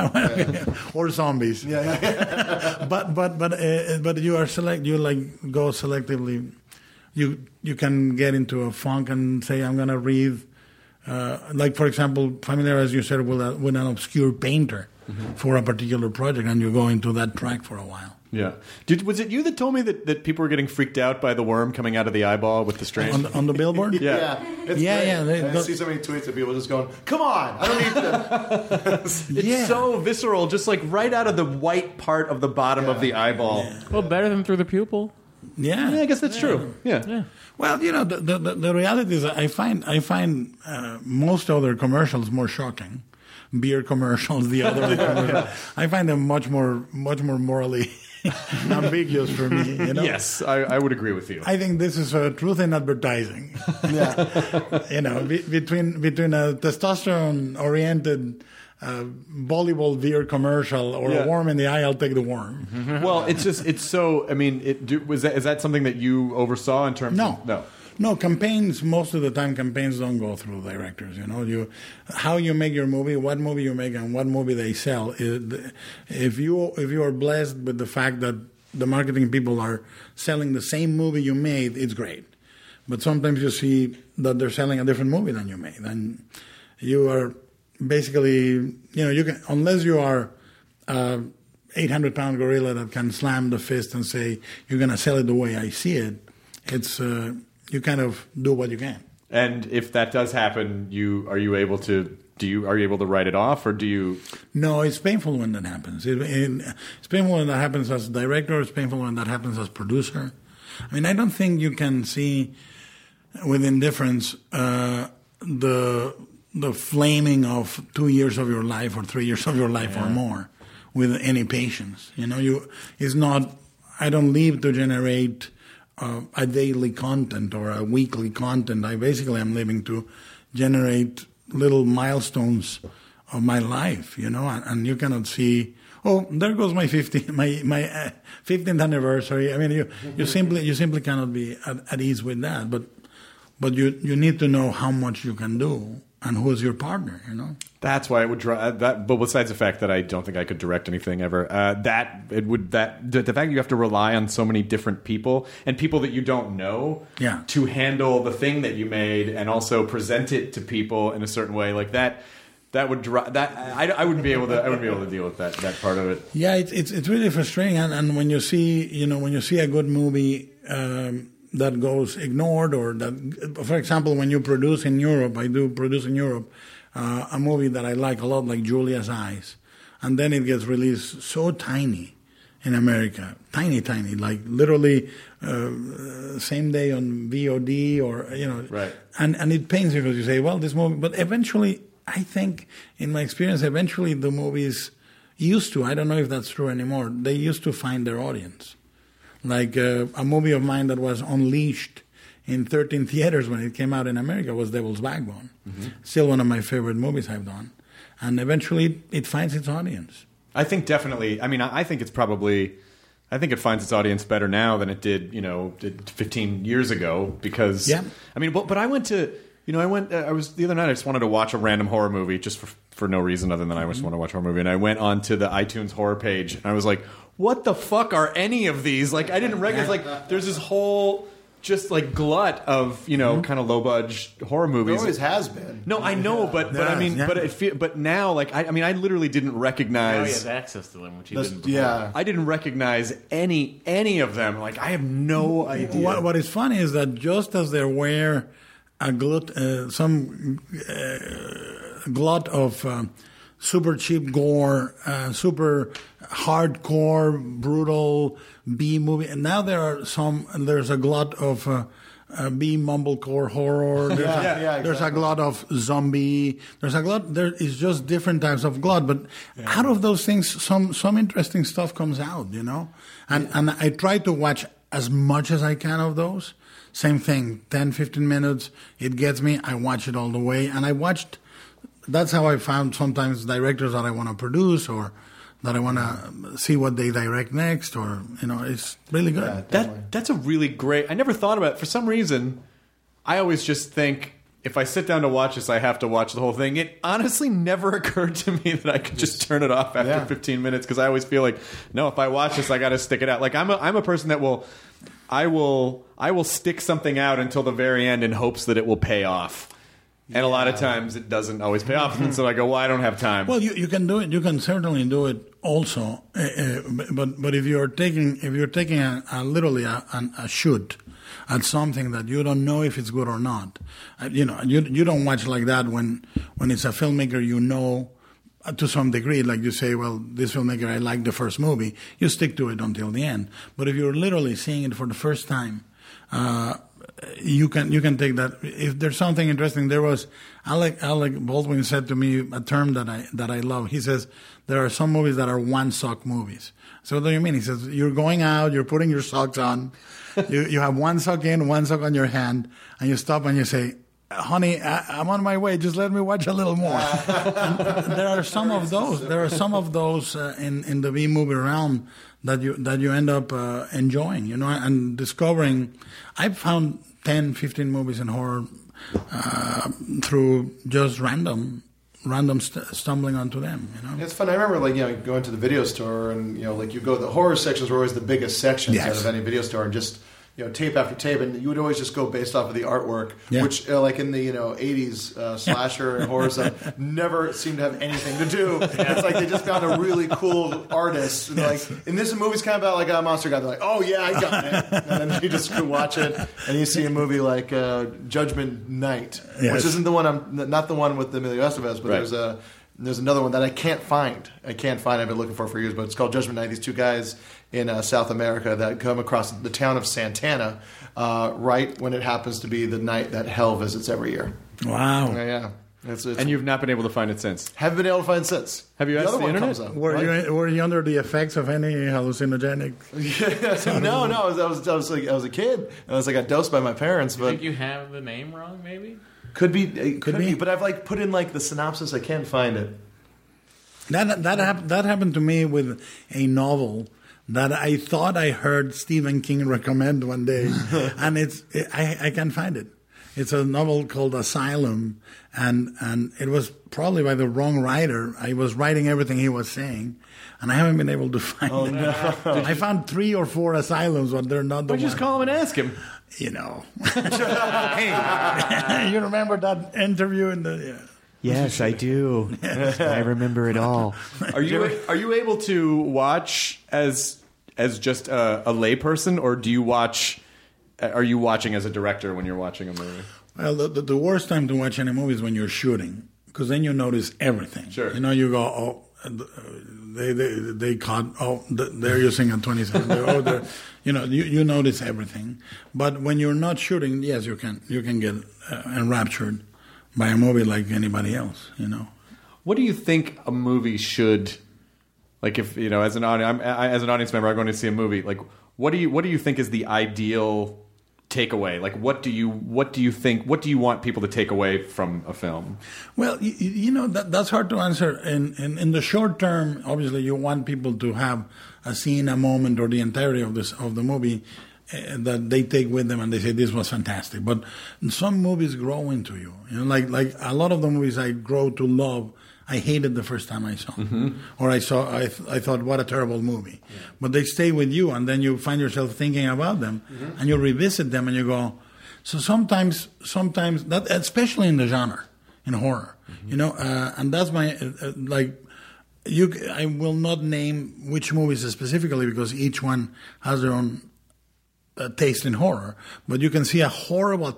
Yeah. Or zombies. Yeah. But you are go selectively. You can get into a funk and say, I'm going to read, like, for example, familiar, as you said, with an obscure painter for a particular project, and you go into that track for a while. Yeah. Was it you that told me that people were getting freaked out by the worm coming out of the eyeball with the strain? On the billboard? Yeah. Yeah. I see so many tweets of people just going, come on, I don't need them. It's so visceral, just like right out of the white part of the bottom of the eyeball. Yeah. Well, better than through the pupil. Yeah, I guess that's true. Yeah. Well, you know, the reality is I find most other commercials more shocking. Beer commercials, the other commercials. I find them much more morally... ambiguous for me, you know? Yes, I would agree with you. I think this is a truth in advertising. Yeah, you know, between a testosterone-oriented volleyball beer commercial or a worm in the eye, I'll take the worm. Well, it's just I mean, is that something that you oversaw in terms? No, no. Campaigns, most of the time, don't go through directors. You know, how you make your movie, what movie you make, and what movie they sell. If you are blessed with the fact that the marketing people are selling the same movie you made, it's great. But sometimes you see that they're selling a different movie than you made, and you are basically, you can, unless you are 800-pound gorilla that can slam the fist and say you're going to sell it the way I see it. It's you kind of do what you can. And if that does happen, are you able to write it off, or do you? No, it's painful when that happens. It's painful when that happens as a director. It's painful when that happens as producer. I mean, I don't think you can see with indifference the flaming of 2 years of your life or 3 years of your life or more with any patience. You know, it's not. I don't live to generate a daily content or a weekly content. I basically am living to generate little milestones of my life, you know, and you cannot see, oh, there goes my 15th anniversary. I mean, you simply cannot be at ease with that. But you need to know how much you can do and who is your partner, you know. That's why it would drive that. But besides the fact that I don't think I could direct anything ever, the fact that you have to rely on so many different people and people that you don't know to handle the thing that you made and also present it to people in a certain way like that. That would drive that. I wouldn't be able to. I wouldn't be able to deal with that part of it. Yeah, it's really frustrating. And when you see, you know, when you see a good movie that goes ignored, or that, for example, when you produce in Europe, I do produce in Europe a movie that I like a lot, like Julia's Eyes, and then it gets released so tiny in America, tiny, like literally same day on VOD or you know, right. And it pains you because you say, well, this movie, but eventually. I think, in my experience, eventually the movies used to, I don't know if that's true anymore, they used to find their audience. Like a movie of mine that was unleashed in 13 theaters when it came out in America was Devil's Backbone. Mm-hmm. Still one of my favorite movies I've done. And eventually it finds its audience. I think definitely, I mean, I think it's probably... I think it finds its audience better now than it did, you know, 15 years ago because... Yeah. I mean, but I went to... You know, the other night, I just wanted to watch a random horror movie just for no reason other than I just want to watch a horror movie. And I went onto the iTunes horror page and I was like, what the fuck are any of these? Like, I didn't recognize, like, there's this whole just like glut of, you know, kind of low budge horror movies. It always has been. No, I know, but I mean, but now, like, I mean, I literally didn't recognize. Now you have access to them, which you didn't before. Yeah. I didn't recognize any of them. Like, I have no idea. What is funny is that just as there were. A glut of super cheap gore, super hardcore, brutal B movie. And now there's a glut of B mumblecore horror. There's exactly. There's a glut of zombie. There's a glut. There is just different types of glut. But out of those things, some interesting stuff comes out, you know? And I try to watch as much as I can of those. Same thing, 10, 15 minutes, it gets me, I watch it all the way. And that's how I found sometimes directors that I want to produce or that I want to see what they direct next or, you know, it's really good. Yeah, that's a really great, I never thought about it. For some reason, I always just think, if I sit down to watch this, I have to watch the whole thing. It honestly never occurred to me that I could just turn it off after 15 minutes because I always feel like, no, if I watch this, I got to stick it out. Like I'm a person that I will stick something out until the very end in hopes that it will pay off. And a lot of times it doesn't always pay off. And so I go, well, I don't have time. Well, you can do it. You can certainly do it also. But if you're taking a shoot at something that you don't know if it's good or not, you know, you don't watch like that when it's a filmmaker you know to some degree. Like you say, well, this filmmaker, I like the first movie. You stick to it until the end. But if you're literally seeing it for the first time, you can take that. If there's something interesting, there was Alec Baldwin said to me a term that I love. He says there are some movies that are one sock movies. So what do you mean? He says you're going out, you're putting your socks on, you have one sock in, one sock on your hand, and you stop and you say, "Honey, I'm on my way. Just let me watch a little more." There are some of those. There are some of those in the B movie realm that you end up enjoying, you know, and discovering. I've found 10, 15 movies in horror through just random stumbling onto them, you know. Yeah, it's fun. I remember, like, you know, going to the video store and, you know, like, you go, the horror sections were always the biggest sections out of any video store, and just, you know, tape after tape, and you would always just go based off of the artwork, which, like, in the, you know, 80s slasher and horror stuff, never seemed to have anything to do. It's like they just found a really cool artist, and like, and this movie's kind of about like a monster guy. They're like, oh yeah, I got it, and then you just go watch it, and you see a movie like Judgment Night, which isn't the one, not the one with Emilio Estevez, but there's a There's another one that I can't find. I've been looking for years, but it's called Judgment Night. These two guys in South America that come across the town of Santana right when it happens to be the night that hell visits every year. Wow. Yeah. It's, and you've not been able to find it since? Haven't been able to find it since. Have you asked the internet? Were you under the effects of any hallucinogenic? Yeah. No. I was a kid, and I got dosed by my parents. But think you have the name wrong, maybe? Could be. But I've put in the synopsis. I can't find it. That happened to me with a novel that I thought I heard Stephen King recommend one day, and I can't find it. It's a novel called Asylum, and it was probably by the wrong writer. I was writing everything he was saying, and I haven't been able to find it. No. I found 3 or 4 asylums, but they're not the one. Just call him and ask him. Hey, you remember that interview in the... Yeah. Yes, I do. I remember it all. Are you able to watch as just a layperson, or do you watch... Are you watching as a director when you're watching a movie? Well, the worst time to watch any movie is when you're shooting, because then you notice everything. Sure. You go, they caught, they're using a 27. You notice everything. But when you're not shooting, yes, you can get enraptured by a movie like anybody else. What do you think a movie should, if as an audience, as an audience member, I'm going to see a movie. What do you think is the ideal takeaway? What do you want people to take away from a film? Well, that's hard to answer. In the short term, obviously, you want people to have a scene, a moment, or the entirety of the movie that they take with them and they say this was fantastic. But some movies grow into you. Like a lot of the movies I grow to love. I hated the first time I saw it. Mm-hmm. Or I thought, what a terrible movie. Yeah. But they stay with you, and then you find yourself thinking about them, mm-hmm. and you revisit them, and you go, so sometimes that, especially in the genre, in horror, mm-hmm. And that's my, I will not name which movies specifically, because each one has their own taste in horror, but you can see a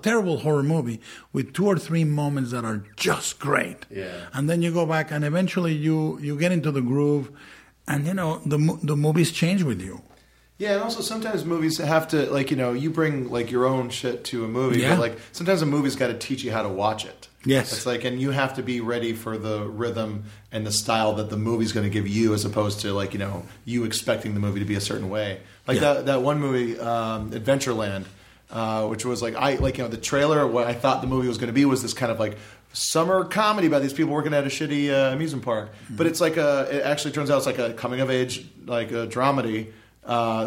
terrible horror movie with 2 or 3 moments that are just great. Yeah. And then you go back and eventually you get into the groove, and the movies change with you. Yeah, and also sometimes movies have to, you bring, your own shit to a movie, yeah. But, sometimes a movie's got to teach you how to watch it. Yes. It's and you have to be ready for the rhythm and the style that the movie's going to give you, as opposed to, you expecting the movie to be a certain way. That one movie, Adventureland, which was, the trailer, what I thought the movie was going to be was this kind of, summer comedy about these people working at a shitty amusement park. Mm-hmm. But it's it actually turns out it's a coming-of-age, a dramedy,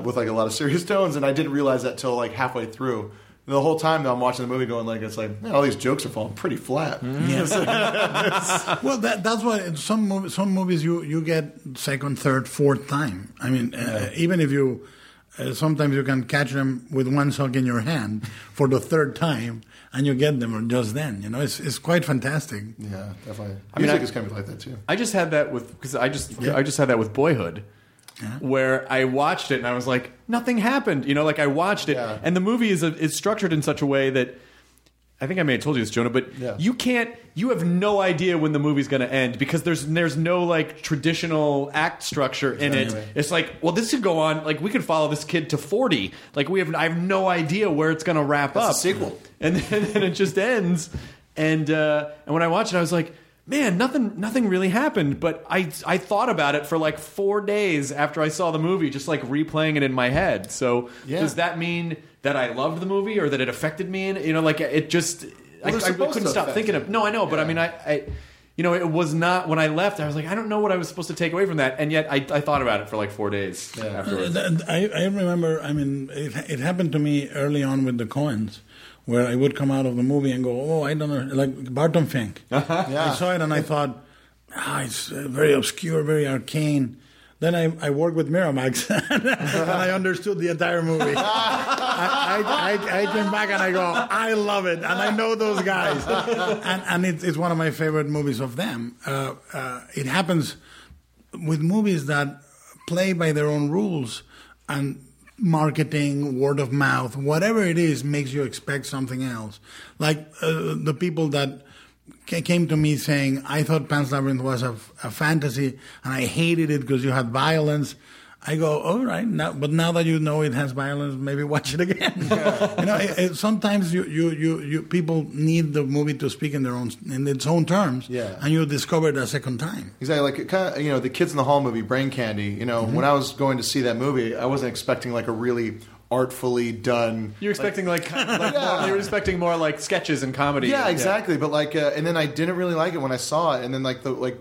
with a lot of serious tones, and I didn't realize that till halfway through. The whole time that I'm watching the movie, going all these jokes are falling pretty flat. Mm. Yeah. Well, that's why in some movies you get second, third, fourth time. I mean, even if you sometimes you can catch them with one sock in your hand for the third time, and you get them just then. It's quite fantastic. Yeah, definitely. Music is kind of like that too. I just had that with I just had that with Boyhood. Yeah. Where I watched it and I was like, nothing happened. I watched it, yeah. And the movie is structured in such a way that I think I may have told you this, Jonah, but yeah. You have no idea when the movie's going to end, because there's no traditional act structure in it. It's this could go on. We could follow this kid to 40. I have no idea where it's going to wrap up. That's a sequel, and then it just ends. And when I watched it, I was like, man, nothing really happened, but I thought about it for 4 days after I saw the movie, just replaying it in my head. So yeah. Does that mean that I loved the movie, or that it affected me? And it just I couldn't stop thinking of. No, I know, but yeah. I mean, I it was not when I left. I was I don't know what I was supposed to take away from that, and yet I thought about it for 4 days afterwards. I remember. I mean, it happened to me early on with the Coens. Where I would come out of the movie and go, I don't know, Barton Fink. Uh-huh. Yeah. I saw it and I thought, it's very obscure, very arcane. Then I worked with Miramax and I understood the entire movie. I came back and I go, I love it, and I know those guys. And it's one of my favorite movies of them. It happens with movies that play by their own rules, and marketing, word of mouth, whatever it is, makes you expect something else. The people that came to me saying, I thought Pan's Labyrinth was a fantasy, and I hated it because you had violence. I go, all right, now, but now that you know it has violence, maybe watch it again. Yeah. You know, sometimes you people need the movie to speak in its own terms, yeah. And you discover it a second time. Exactly, like kind of, you know, the Kids in the Hall movie, Brain Candy. You know, mm-hmm. When I was going to see that movie, I wasn't expecting like a really artfully done. You're expecting like yeah. More, you were expecting more like sketches and comedy. Yeah, exactly. Yeah. But like, and then I didn't really like it when I saw it, and then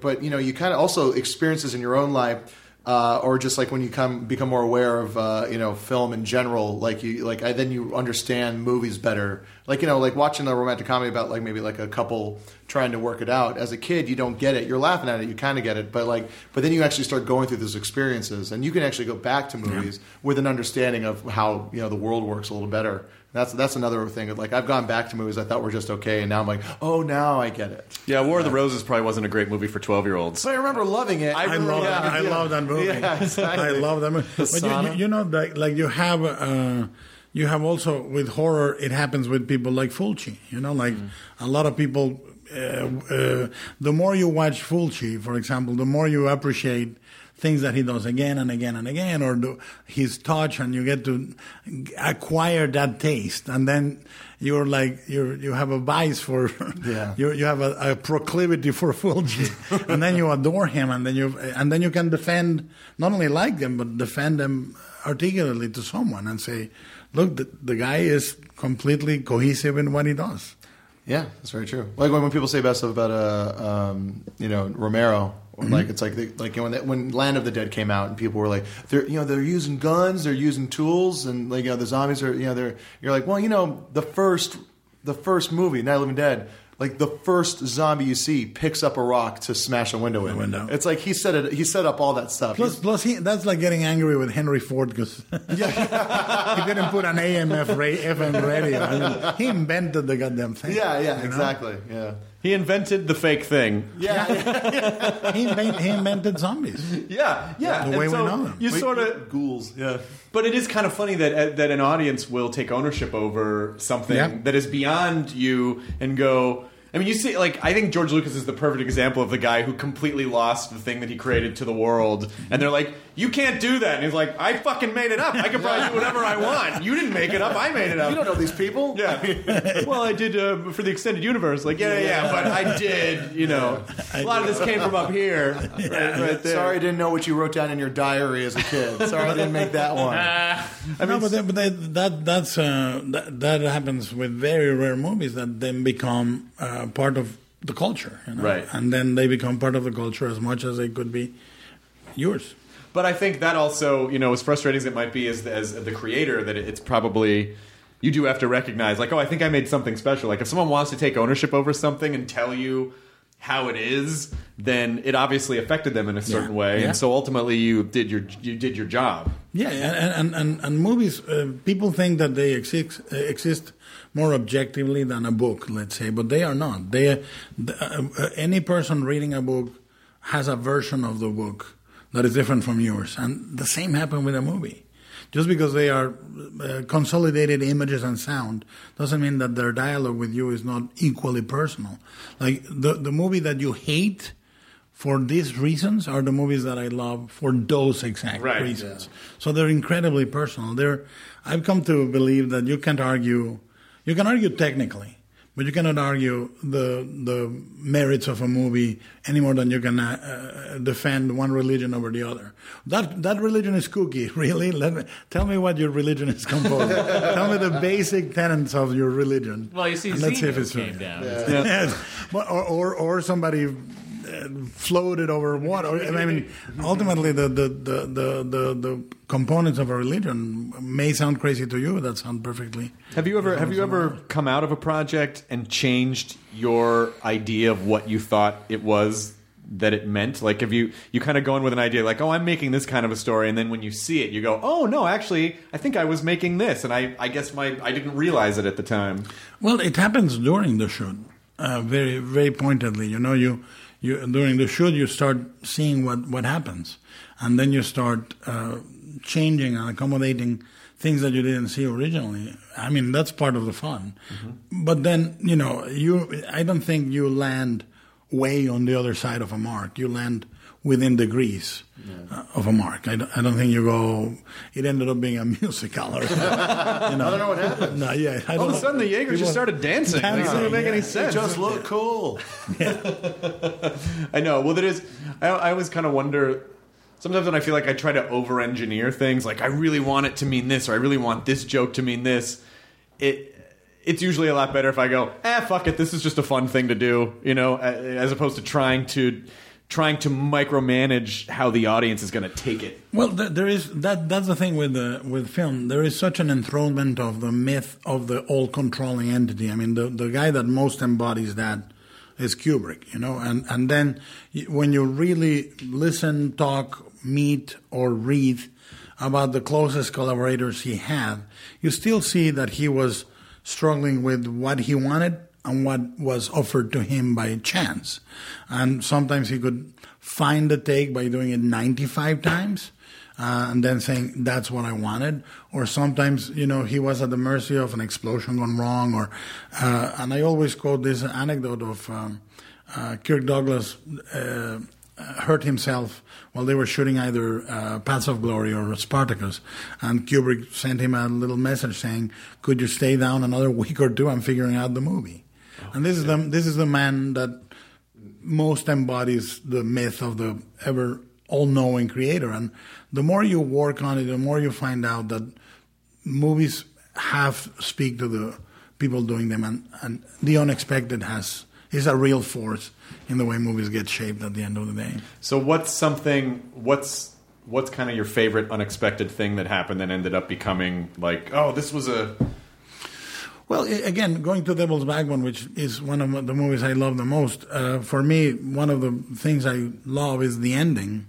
but you know, you kind of also experiences in your own life. Or just like when you become more aware of you know, film in general, then you understand movies better. Like, you know, like watching a romantic comedy about like maybe like a couple trying to work it out. As a kid, you don't get it. You're laughing at it. You kind of get it, but then you actually start going through those experiences, and you can actually go back to movies with an understanding of how, you know, the world works a little better. That's another thing. Like, I've gone back to movies I thought were just okay, and now I'm like, oh, now I get it. Yeah, War of the Roses probably wasn't a great movie for 12-year-olds. But I remember loving it. I love that movie. Yeah, exactly. I love that movie. But you know, like you have also with horror, it happens with people like Fulci. You know, like a lot of people. The more you watch Fulci, for example, the more you appreciate things that he does again and again and again, or his touch, and you get to acquire that taste, and then you're like you have a vice for you have a proclivity for Fulci, and then you adore him, and then you can defend, not only like them, but defend them articulately to someone and say, look, the guy is completely cohesive in what he does. Yeah, that's very true. Like when people say bad stuff about you know, Romero. Mm-hmm. Like, it's like you know, when Land of the Dead came out and people were like, they're using guns, they're using tools, and like, you know, the zombies are, you know, you're like, well, you know, the first movie, Night of the Living Dead, like the first zombie you see picks up a rock to smash a window in. It's like he set up all that stuff. Plus that's like getting angry with Henry Ford because he didn't put an FM radio. I mean, he invented the goddamn thing. Yeah, exactly. Know? Yeah. He invented the fake thing. Yeah. He invented zombies. Yeah. The way we know them. You sort of ghouls. Yeah. But it is kind of funny that an audience will take ownership over something that is beyond you and go. I mean, you see, like, I think George Lucas is the perfect example of the guy who completely lost the thing that he created to the world. And they're like, you can't do that. And he's like, I fucking made it up. I can probably do whatever I want. You didn't make it up. I made it up. You don't know these people. Yeah. Well, I did for the extended universe. Like, yeah, but I did, you know. A lot of this came from up here. Right there. Sorry I didn't know what you wrote down in your diary as a kid. Sorry I didn't make that one. I mean, no, that happens with very rare movies that then become... part of the culture, you know? Right? And then they become part of the culture as much as they could be yours. But I think that also, you know, as frustrating as it might be as the creator, that it's probably you do have to recognize, like, oh, I think I made something special. Like, if someone wants to take ownership over something and tell you how it is, then it obviously affected them in a certain way, and so ultimately you did your job. Yeah, and movies, people think that they exist more objectively than a book, let's say, but they are not. Any person reading a book has a version of the book that is different from yours, and the same happened with a movie. Just because they are consolidated images and sound doesn't mean that their dialogue with you is not equally personal. Like, the movie that you hate for these reasons are the movies that I love for those exact reasons. Yeah. So they're incredibly personal. I've come to believe that you can't argue. You can argue technically, but you cannot argue the merits of a movie any more than you can defend one religion over the other. That religion is kooky, really. Tell me what your religion is composed of. Tell me the basic tenets of your religion. Well, you see, let's see if it's came down. Yeah. Yes. Or somebody floated over water. I mean, ultimately, the components of a religion may sound crazy to you. That sound perfectly. Have you ever come out of a project and changed your idea of what you thought it was that it meant? Like, have you kind of go in with an idea like, oh, I'm making this kind of a story, and then when you see it, you go, oh no, actually, I think I was making this, and I guess I didn't realize it at the time. Well, it happens during the shoot, very very pointedly. You know, during the shoot, you start seeing what happens, and then you start changing and accommodating things that you didn't see originally. I mean, that's part of the fun. Mm-hmm. But then, you know, I don't think you land way on the other side of a mark. You land within degrees of a mark. I don't think you go, it ended up being a musical or something. You know? I don't know what happened. No, yeah, all of a sudden the Jaegers just started dancing. It didn't make any sense. It just looked cool. Yeah. I know. Well, there is. I always kind of wonder, sometimes when I feel like I try to over-engineer things, like I really want it to mean this or I really want this joke to mean this, it's usually a lot better if I go, fuck it, this is just a fun thing to do, you know, as opposed to trying to micromanage how the audience is going to take it. Well, there is that. That's the thing with film. There is such an enthronement of the myth of the all-controlling entity. I mean, the guy that most embodies that is Kubrick, you know. And then when you really listen, talk, meet, or read about the closest collaborators he had, you still see that he was struggling with what he wanted and what was offered to him by chance. And sometimes he could find the take by doing it 95 times and then saying, that's what I wanted. Or sometimes, you know, he was at the mercy of an explosion gone wrong. Or and I always quote this anecdote of Kirk Douglas hurt himself while they were shooting either Paths of Glory or Spartacus, and Kubrick sent him a little message saying, could you stay down another week or two? I'm figuring out the movie. And this is the man that most embodies the myth of the ever all-knowing creator. And the more you work on it, the more you find out that movies speak to the people doing them, and the unexpected is a real force in the way movies get shaped at the end of the day. So what's kind of your favorite unexpected thing that happened that ended up becoming like, oh, this was a... Well, again, going to Devil's Backbone, which is one of the movies I love the most, for me, one of the things I love is the ending.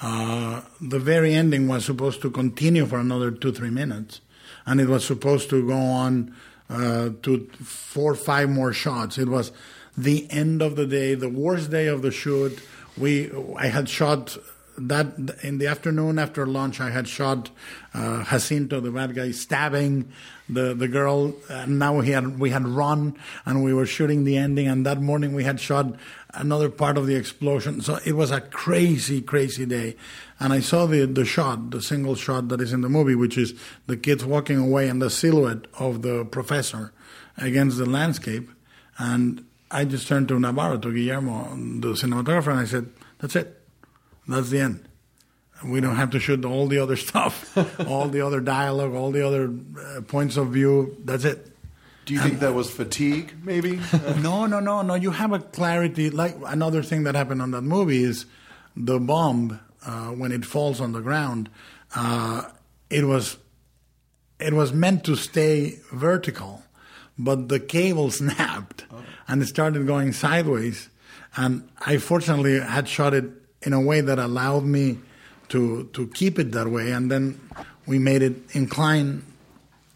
The very ending was supposed to continue for another 2-3 minutes, and it was supposed to go on to 4 or 5 more shots. It was the end of the day, the worst day of the shoot. I had shot that in the afternoon after lunch. I had shot Jacinto, the bad guy, stabbing the girl. Now we had run, and we were shooting the ending. And that morning we had shot another part of the explosion. So it was a crazy, crazy day. And I saw the shot, the single shot that is in the movie, which is the kids walking away and the silhouette of the professor against the landscape. And I just turned to Navarro, to Guillermo, the cinematographer, and I said, that's it. That's the end. We don't have to shoot all the other stuff, all the other dialogue, all the other points of view. That's it. Do you think that was fatigue, maybe? No. You have a clarity. Like another thing that happened on that movie is the bomb, when it falls on the ground, it was meant to stay vertical. But the cable snapped, and it started going sideways. And I fortunately had shot it in a way that allowed me to keep it that way. And then we made it incline.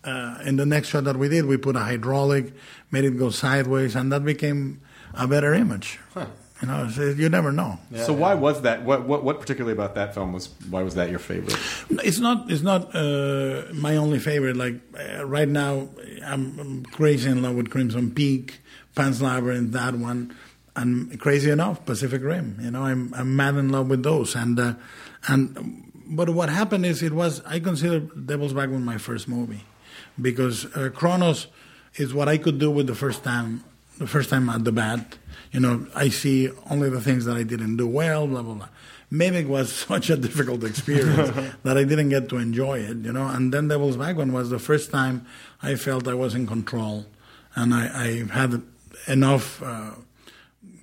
In the next shot that we did, we put a hydraulic, made it go sideways, and that became a better image. Huh. You know, you never know. Yeah, so why was that? What particularly about that film was? Why was that your favorite? It's not my only favorite. Like right now, I'm crazy in love with Crimson Peak, Pan's Labyrinth, that one, and crazy enough, Pacific Rim. You know, I'm mad in love with those. But what happened is I consider Devil's Backbone my first movie, because Kronos is what I could do with the first time at the bat. You know, I see only the things that I didn't do well, blah, blah, blah. Maybe it was such a difficult experience that I didn't get to enjoy it, you know. And then Devil's Backbone was the first time I felt I was in control. And I had enough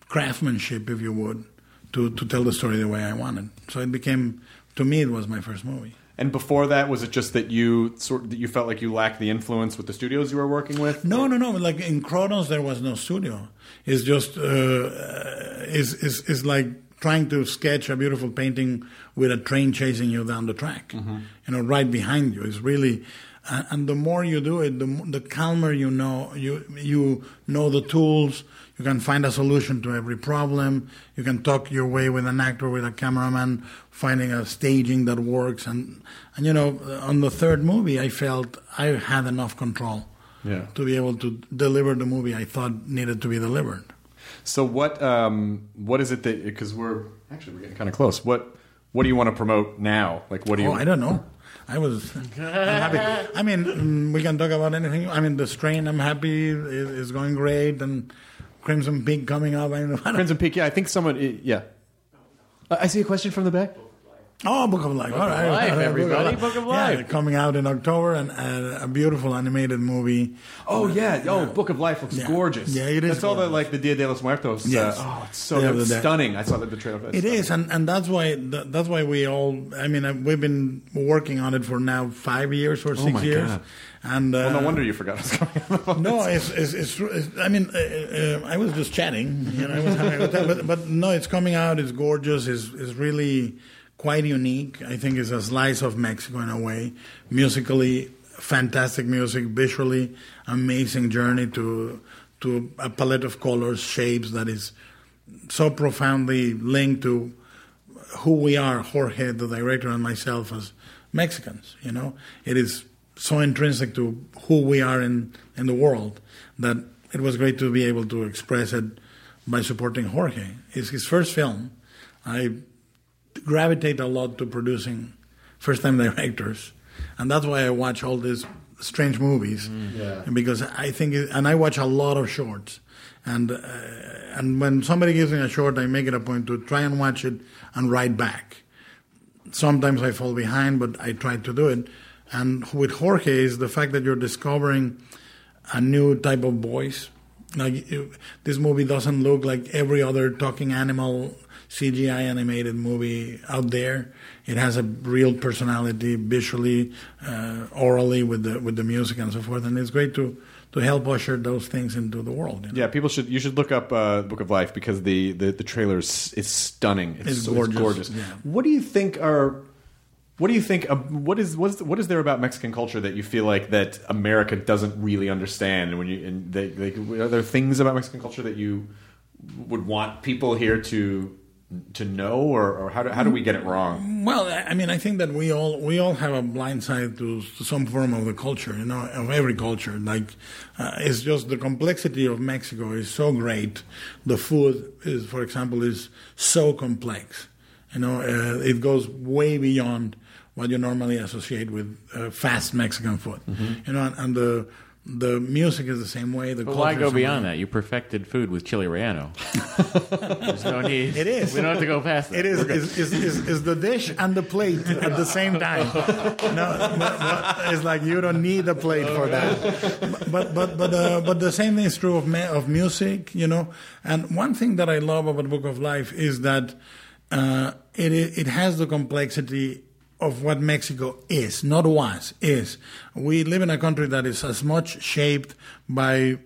craftsmanship, if you would, to tell the story the way I wanted. So it became, to me, it was my first movie. And before that, was it just that you felt like you lacked the influence with the studios you were working with? No. Like in Kronos, there was no studio. It's just it's like trying to sketch a beautiful painting with a train chasing you down the track, mm-hmm. You know, right behind you. It's really And the more you do it, the calmer you know. You know the tools. You can find a solution to every problem. You can talk your way with an actor, with a cameraman, finding a staging that works. And you know, on the third movie, I felt I had enough control to be able to deliver the movie I thought needed to be delivered. So what is it that, because we're getting kind of close. What do you want to promote now? Like, what do you? I don't know. I'm happy. I mean, we can talk about anything. I mean, The Strain, I'm happy, is going great, and Crimson Peak coming up. Crimson Peak, yeah. I think someone, yeah. I see a question from the back. Oh, Book of Life. All right. Book of Life, everybody. Book of Life. Yeah, coming out in October, and a beautiful animated movie. Oh, yeah. Oh, Book of Life looks gorgeous. Yeah, it is. That's all the Dia de los Muertos. Yes. Oh, it's so stunning. I saw the trailer. It is, and that's why we all, I mean, we've been working on it for now 5 years or 6 years. God. And, well, no wonder you forgot us coming on the phone. No, it's I mean, I was just chatting. You know, I was having a time, but no, it's coming out. It's gorgeous. It's really quite unique. I think it's a slice of Mexico in a way. Musically, fantastic music. Visually, amazing journey to a palette of colors, shapes that is so profoundly linked to who we are, Jorge, the director, and myself as Mexicans. You know, it is so intrinsic to who we are in the world that it was great to be able to express it by supporting Jorge. It's his first film. I gravitate a lot to producing first-time directors, and that's why I watch all these strange movies, because I think and I watch a lot of shorts, and when somebody gives me a short, I make it a point to try and watch it and write back. Sometimes I fall behind, but I try to do it. And with Jorge is the fact that you're discovering a new type of voice. Like, this movie doesn't look like every other talking animal CGI animated movie out there. It has a real personality, visually, orally, with the music and so forth. And it's great to help usher those things into the world. You know? Yeah, you should look up Book of Life, because the trailer is stunning. It's gorgeous. Yeah. What do you think are? What do you think? What is there about Mexican culture that you feel like that America doesn't really understand? And are there things about Mexican culture that you would want people here to know, or how do we get it wrong? Well, I mean, I think that we all have a blind side to some form of the culture, you know, of every culture. Like, it's just the complexity of Mexico is so great. The food is, for example, is so complex. You know, it goes way beyond what you normally associate with fast Mexican food. Mm-hmm. You know, and the music is the same way. Why go beyond that? You perfected food with chili relleno. There's no need. It is. We don't have to go past that. It is. Is the dish and the plate at the same time. No, it's like you don't need a plate for that. But the same thing is true of music. You know, and one thing that I love about Book of Life is that it has the complexity of what Mexico is, not was, is. We live in a country that is as much shaped by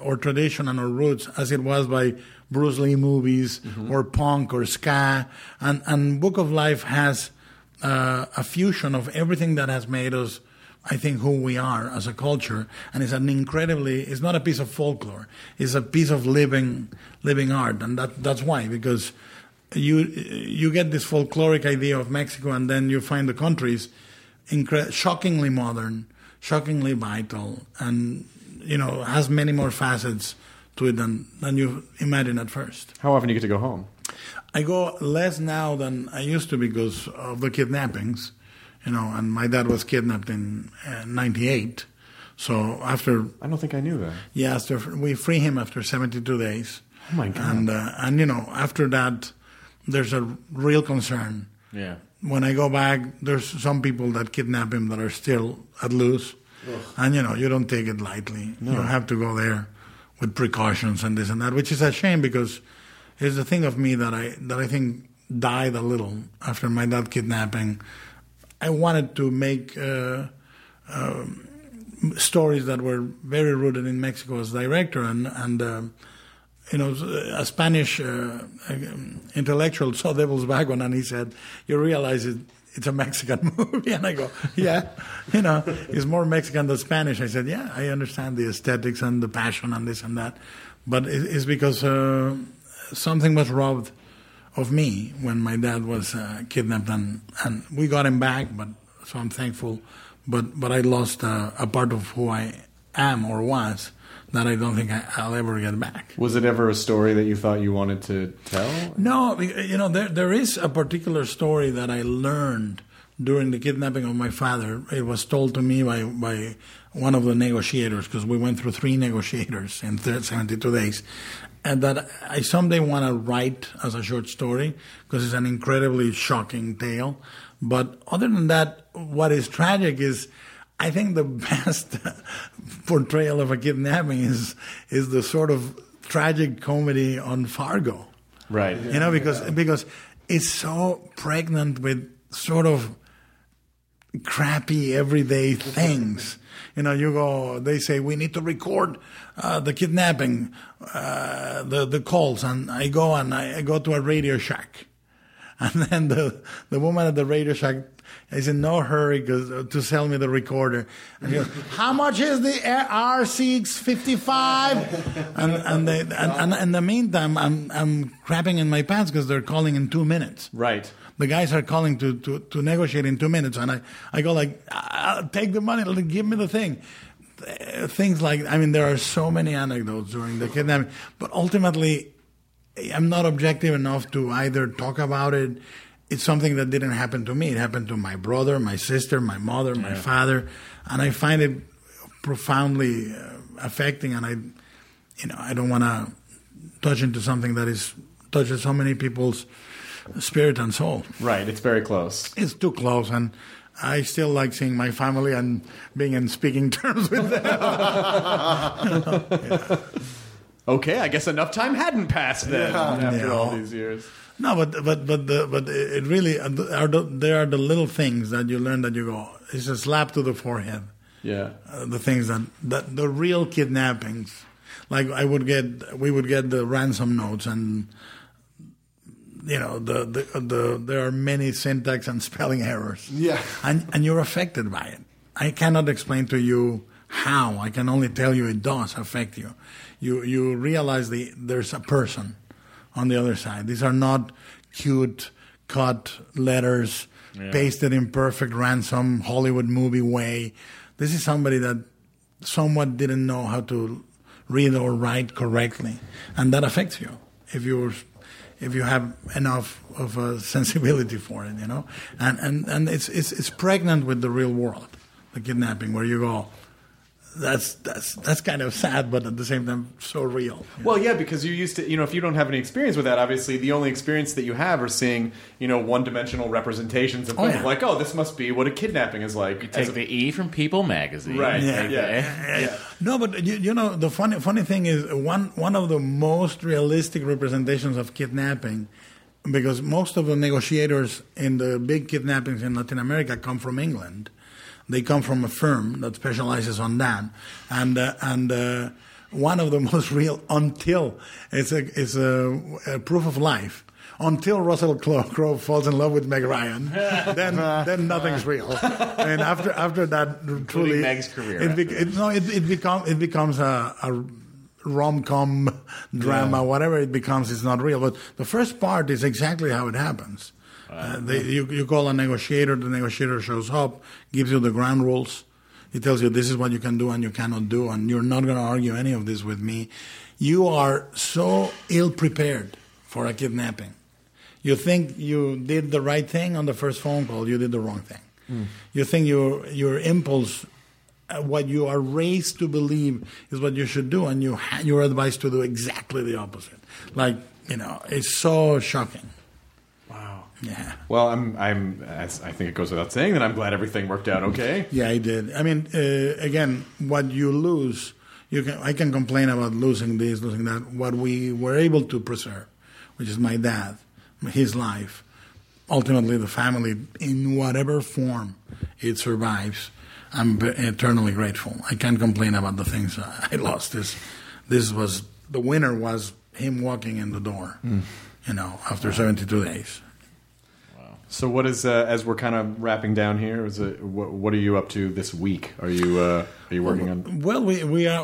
our tradition and our roots as it was by Bruce Lee movies or punk or ska. And Book of Life has a fusion of everything that has made us, I think, who we are as a culture. And it's it's not a piece of folklore. It's a piece of living art. And that's why, because you get this folkloric idea of Mexico, and then you find the country's shockingly modern, shockingly vital, and, you know, has many more facets to it than you imagine at first. How often do you get to go home? I go less now than I used to because of the kidnappings, you know, and my dad was kidnapped in 98. So after... I don't think I knew that. Yeah, we free him after 72 days. Oh, my God. And you know, after that... There's a real concern. Yeah. When I go back, there's some people that kidnap him that are still at loose. Ugh. And, you know, you don't take it lightly. No. You have to go there with precautions and this and that, which is a shame because it's the thing of me that I think died a little after my dad kidnapping. I wanted to make stories that were very rooted in Mexico as director, and you know, a Spanish intellectual saw Devil's Backbone, and he said, "You realize it, it's a Mexican movie. And I go, yeah, you know, it's more Mexican than Spanish. I said, yeah, I understand the aesthetics and the passion and this and that. But it's because something was robbed of me when my dad was kidnapped. And we got him back, but so I'm thankful. But I lost a part of who I am or was that I don't think I'll ever get back. Was it ever a story that you thought you wanted to tell? No, you know, there is a particular story that I learned during the kidnapping of my father. It was told to me by one of the negotiators, because we went through 3 negotiators in 72 days, and that I someday want to write as a short story, because it's an incredibly shocking tale. But other than that, what is tragic is, I think the best portrayal of a kidnapping is the sort of tragic comedy on Fargo. Right. You know, because it's so pregnant with sort of crappy everyday things. You know, you go, they say, we need to record the kidnapping, the calls. And I go to a Radio Shack. And then the woman at the Radio Shack is in no hurry to sell me the recorder. And she goes, how much is the R655? And in the meantime, I'm crapping in my pants because they're calling in 2 minutes. Right. The guys are calling to negotiate in 2 minutes. And I go like, I'll take the money, give me the thing. Things like, I mean, there are so many anecdotes during the kidnapping. But ultimately, I'm not objective enough to either talk about it. It's something that didn't happen to me. It happened to my brother, my sister, my mother, my father. And I find it profoundly affecting. And I don't want to touch into something that touches so many people's spirit and soul. Right. It's very close. It's too close. And I still like seeing my family and being in speaking terms with them. Yeah. Okay, I guess enough time hadn't passed then after all these years. No, but it really there are the little things that you learn that you go, it's a slap to the forehead. Yeah, the things that the real kidnappings, like we would get the ransom notes, and you know there are many syntax and spelling errors. Yeah, and you're affected by it. I cannot explain to you how. I can only tell you it does affect you. You realize there's a person on the other side. These are not cute cut letters pasted in perfect ransom Hollywood movie way. This is somebody that somewhat didn't know how to read or write correctly, and that affects you if you have enough of a sensibility for it, you know. And it's pregnant with the real world, the kidnapping, where you go, That's kind of sad, but at the same time, so real. Well, yeah, because you're used to, you know, if you don't have any experience with that, obviously the only experience that you have are seeing, you know, one-dimensional representations of things. Like, oh, this must be what a kidnapping is like. You take the E from People magazine. Right. Yeah. No, but, you know, the funny thing is one of the most realistic representations of kidnapping, because most of the negotiators in the big kidnappings in Latin America come from England. They come from a firm that specializes on that, and one of the most real until it's a proof of life. Until Russell Crowe falls in love with Meg Ryan, then nothing's real. And after that, truly, Meg's career. It becomes a rom-com drama, whatever it becomes. It's not real. But the first part is exactly how it happens. You call a negotiator, the negotiator shows up, gives you the ground rules. He tells you this is what you can do and you cannot do, and you're not going to argue any of this with me. You are so ill-prepared for a kidnapping. You think you did the right thing on the first phone call, you did the wrong thing. Mm. You think your impulse, what you are raised to believe is what you should do, and you're advised to do exactly the opposite. Like, you know, it's so shocking. Yeah. Well, I think it goes without saying that I'm glad everything worked out okay. Yeah, I did. I mean, again, what you lose, I can complain about losing this, losing that. What we were able to preserve, which is my dad, his life, ultimately the family, in whatever form it survives, I'm eternally grateful. I can't complain about the things I lost. This was, the winner was him walking in the door, you know, after 72 days. So what is, as we're kind of wrapping down here, is it, what are you up to this week? Are you working on? Well, we are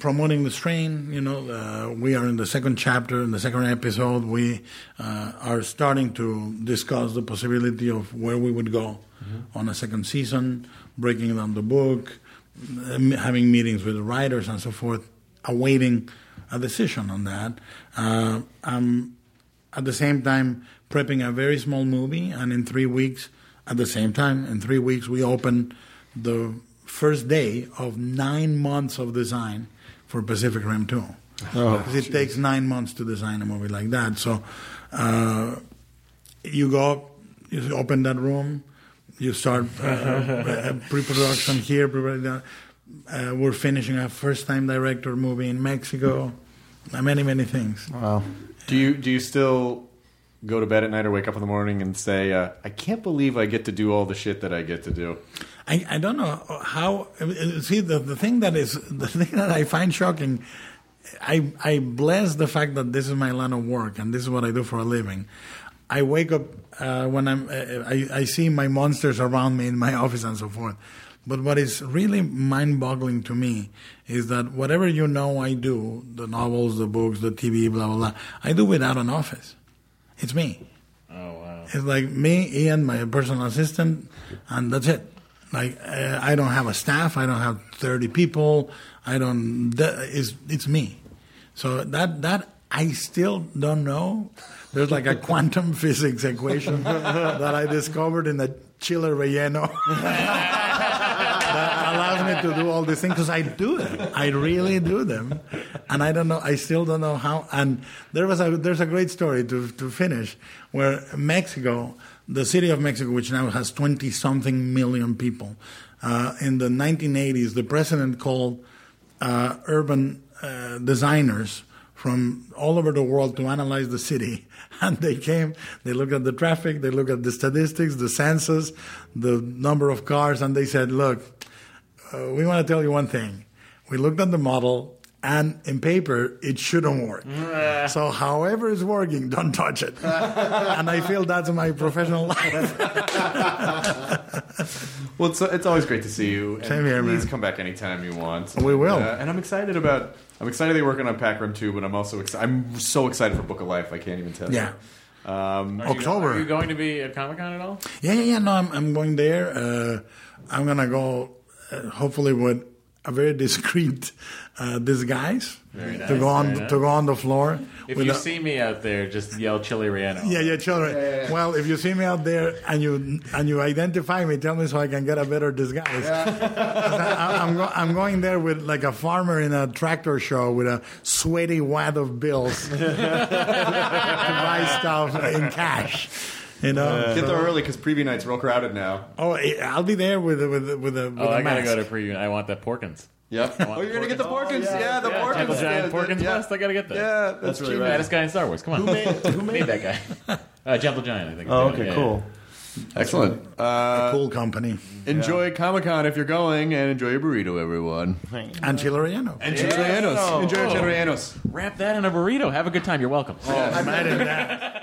promoting The Strain. You know, we are in the second chapter, in the second episode. We are starting to discuss the possibility of where we would go on a second season, breaking down the book, having meetings with the writers and so forth, awaiting a decision on that. I'm at the same time prepping a very small movie, and in 3 weeks, we open the first day of 9 months of design for Pacific Rim 2. Oh, it takes 9 months to design a movie like that. So you go, you open that room, you start pre-production here, pre-production. We're finishing a first-time director movie in Mexico. Many, many things. Wow. Do you still go to bed at night or wake up in the morning and say, I can't believe I get to do all the shit that I get to do? I don't know how. See, the thing that I find shocking, I bless the fact that this is my line of work and this is what I do for a living. I wake up when I see my monsters around me in my office and so forth. But what is really mind-boggling to me is that whatever you know I do, the novels, the books, the TV, blah, blah, blah, I do without an office. It's me. Oh, wow. It's like me, Ian, my personal assistant, and that's it. Like, I don't have a staff. I don't have 30 people. It's me. So that I still don't know. There's like a quantum physics equation that I discovered in the chiller relleno. Allows me to do all these things because I do them. I really do them, and I don't know. I still don't know how. And there's a great story to finish where Mexico, the city of Mexico, which now has 20-something million people, in the 1980s, the president called urban designers from all over the world to analyze the city. And they came, they looked at the traffic, they looked at the statistics, the census, the number of cars, and they said, look, we want to tell you one thing. We looked at the model, and in paper, it shouldn't work. So however it's working, don't touch it. And I feel that's my professional life. Well, it's always great to see you. And same here, please, man. Please come back anytime you want. We will. And I'm excited they're working on Pac Rim 2, but I'm also I'm so excited for Book of Life. I can't even tell you. October. Are you going to be at Comic-Con at all? Yeah. No, I'm going there. I'm going to go. Hopefully with a very discreet disguise to go on the floor. If you see me out there, just yell Chili Relleno. Yeah, Chili Relleno. Yeah. Well, if you see me out there and you identify me, tell me so I can get a better disguise. Yeah. I'm going there with like a farmer in a tractor show with a sweaty wad of bills to buy stuff in cash. You know, get there early because preview nights real crowded now. Oh, I'll be there with a I gotta go to preview. I want that Porkins. Yep. You're gonna get the Porkins. Oh, yeah, the Porkins. Temple Giant Porkins West. I gotta get that. Yeah, that's really right. Baddest guy in Star Wars. Come on. Who made that guy? Temple Giant, I think. Oh, okay, cool. Yeah. Excellent. A cool company. Enjoy Comic-Con if you're going, and enjoy your burrito, everyone. And Chili Relleno. Enjoy your Chili Rellenos. Wrap that in a burrito. Have a good time. You're welcome. Oh, I'm mad at that.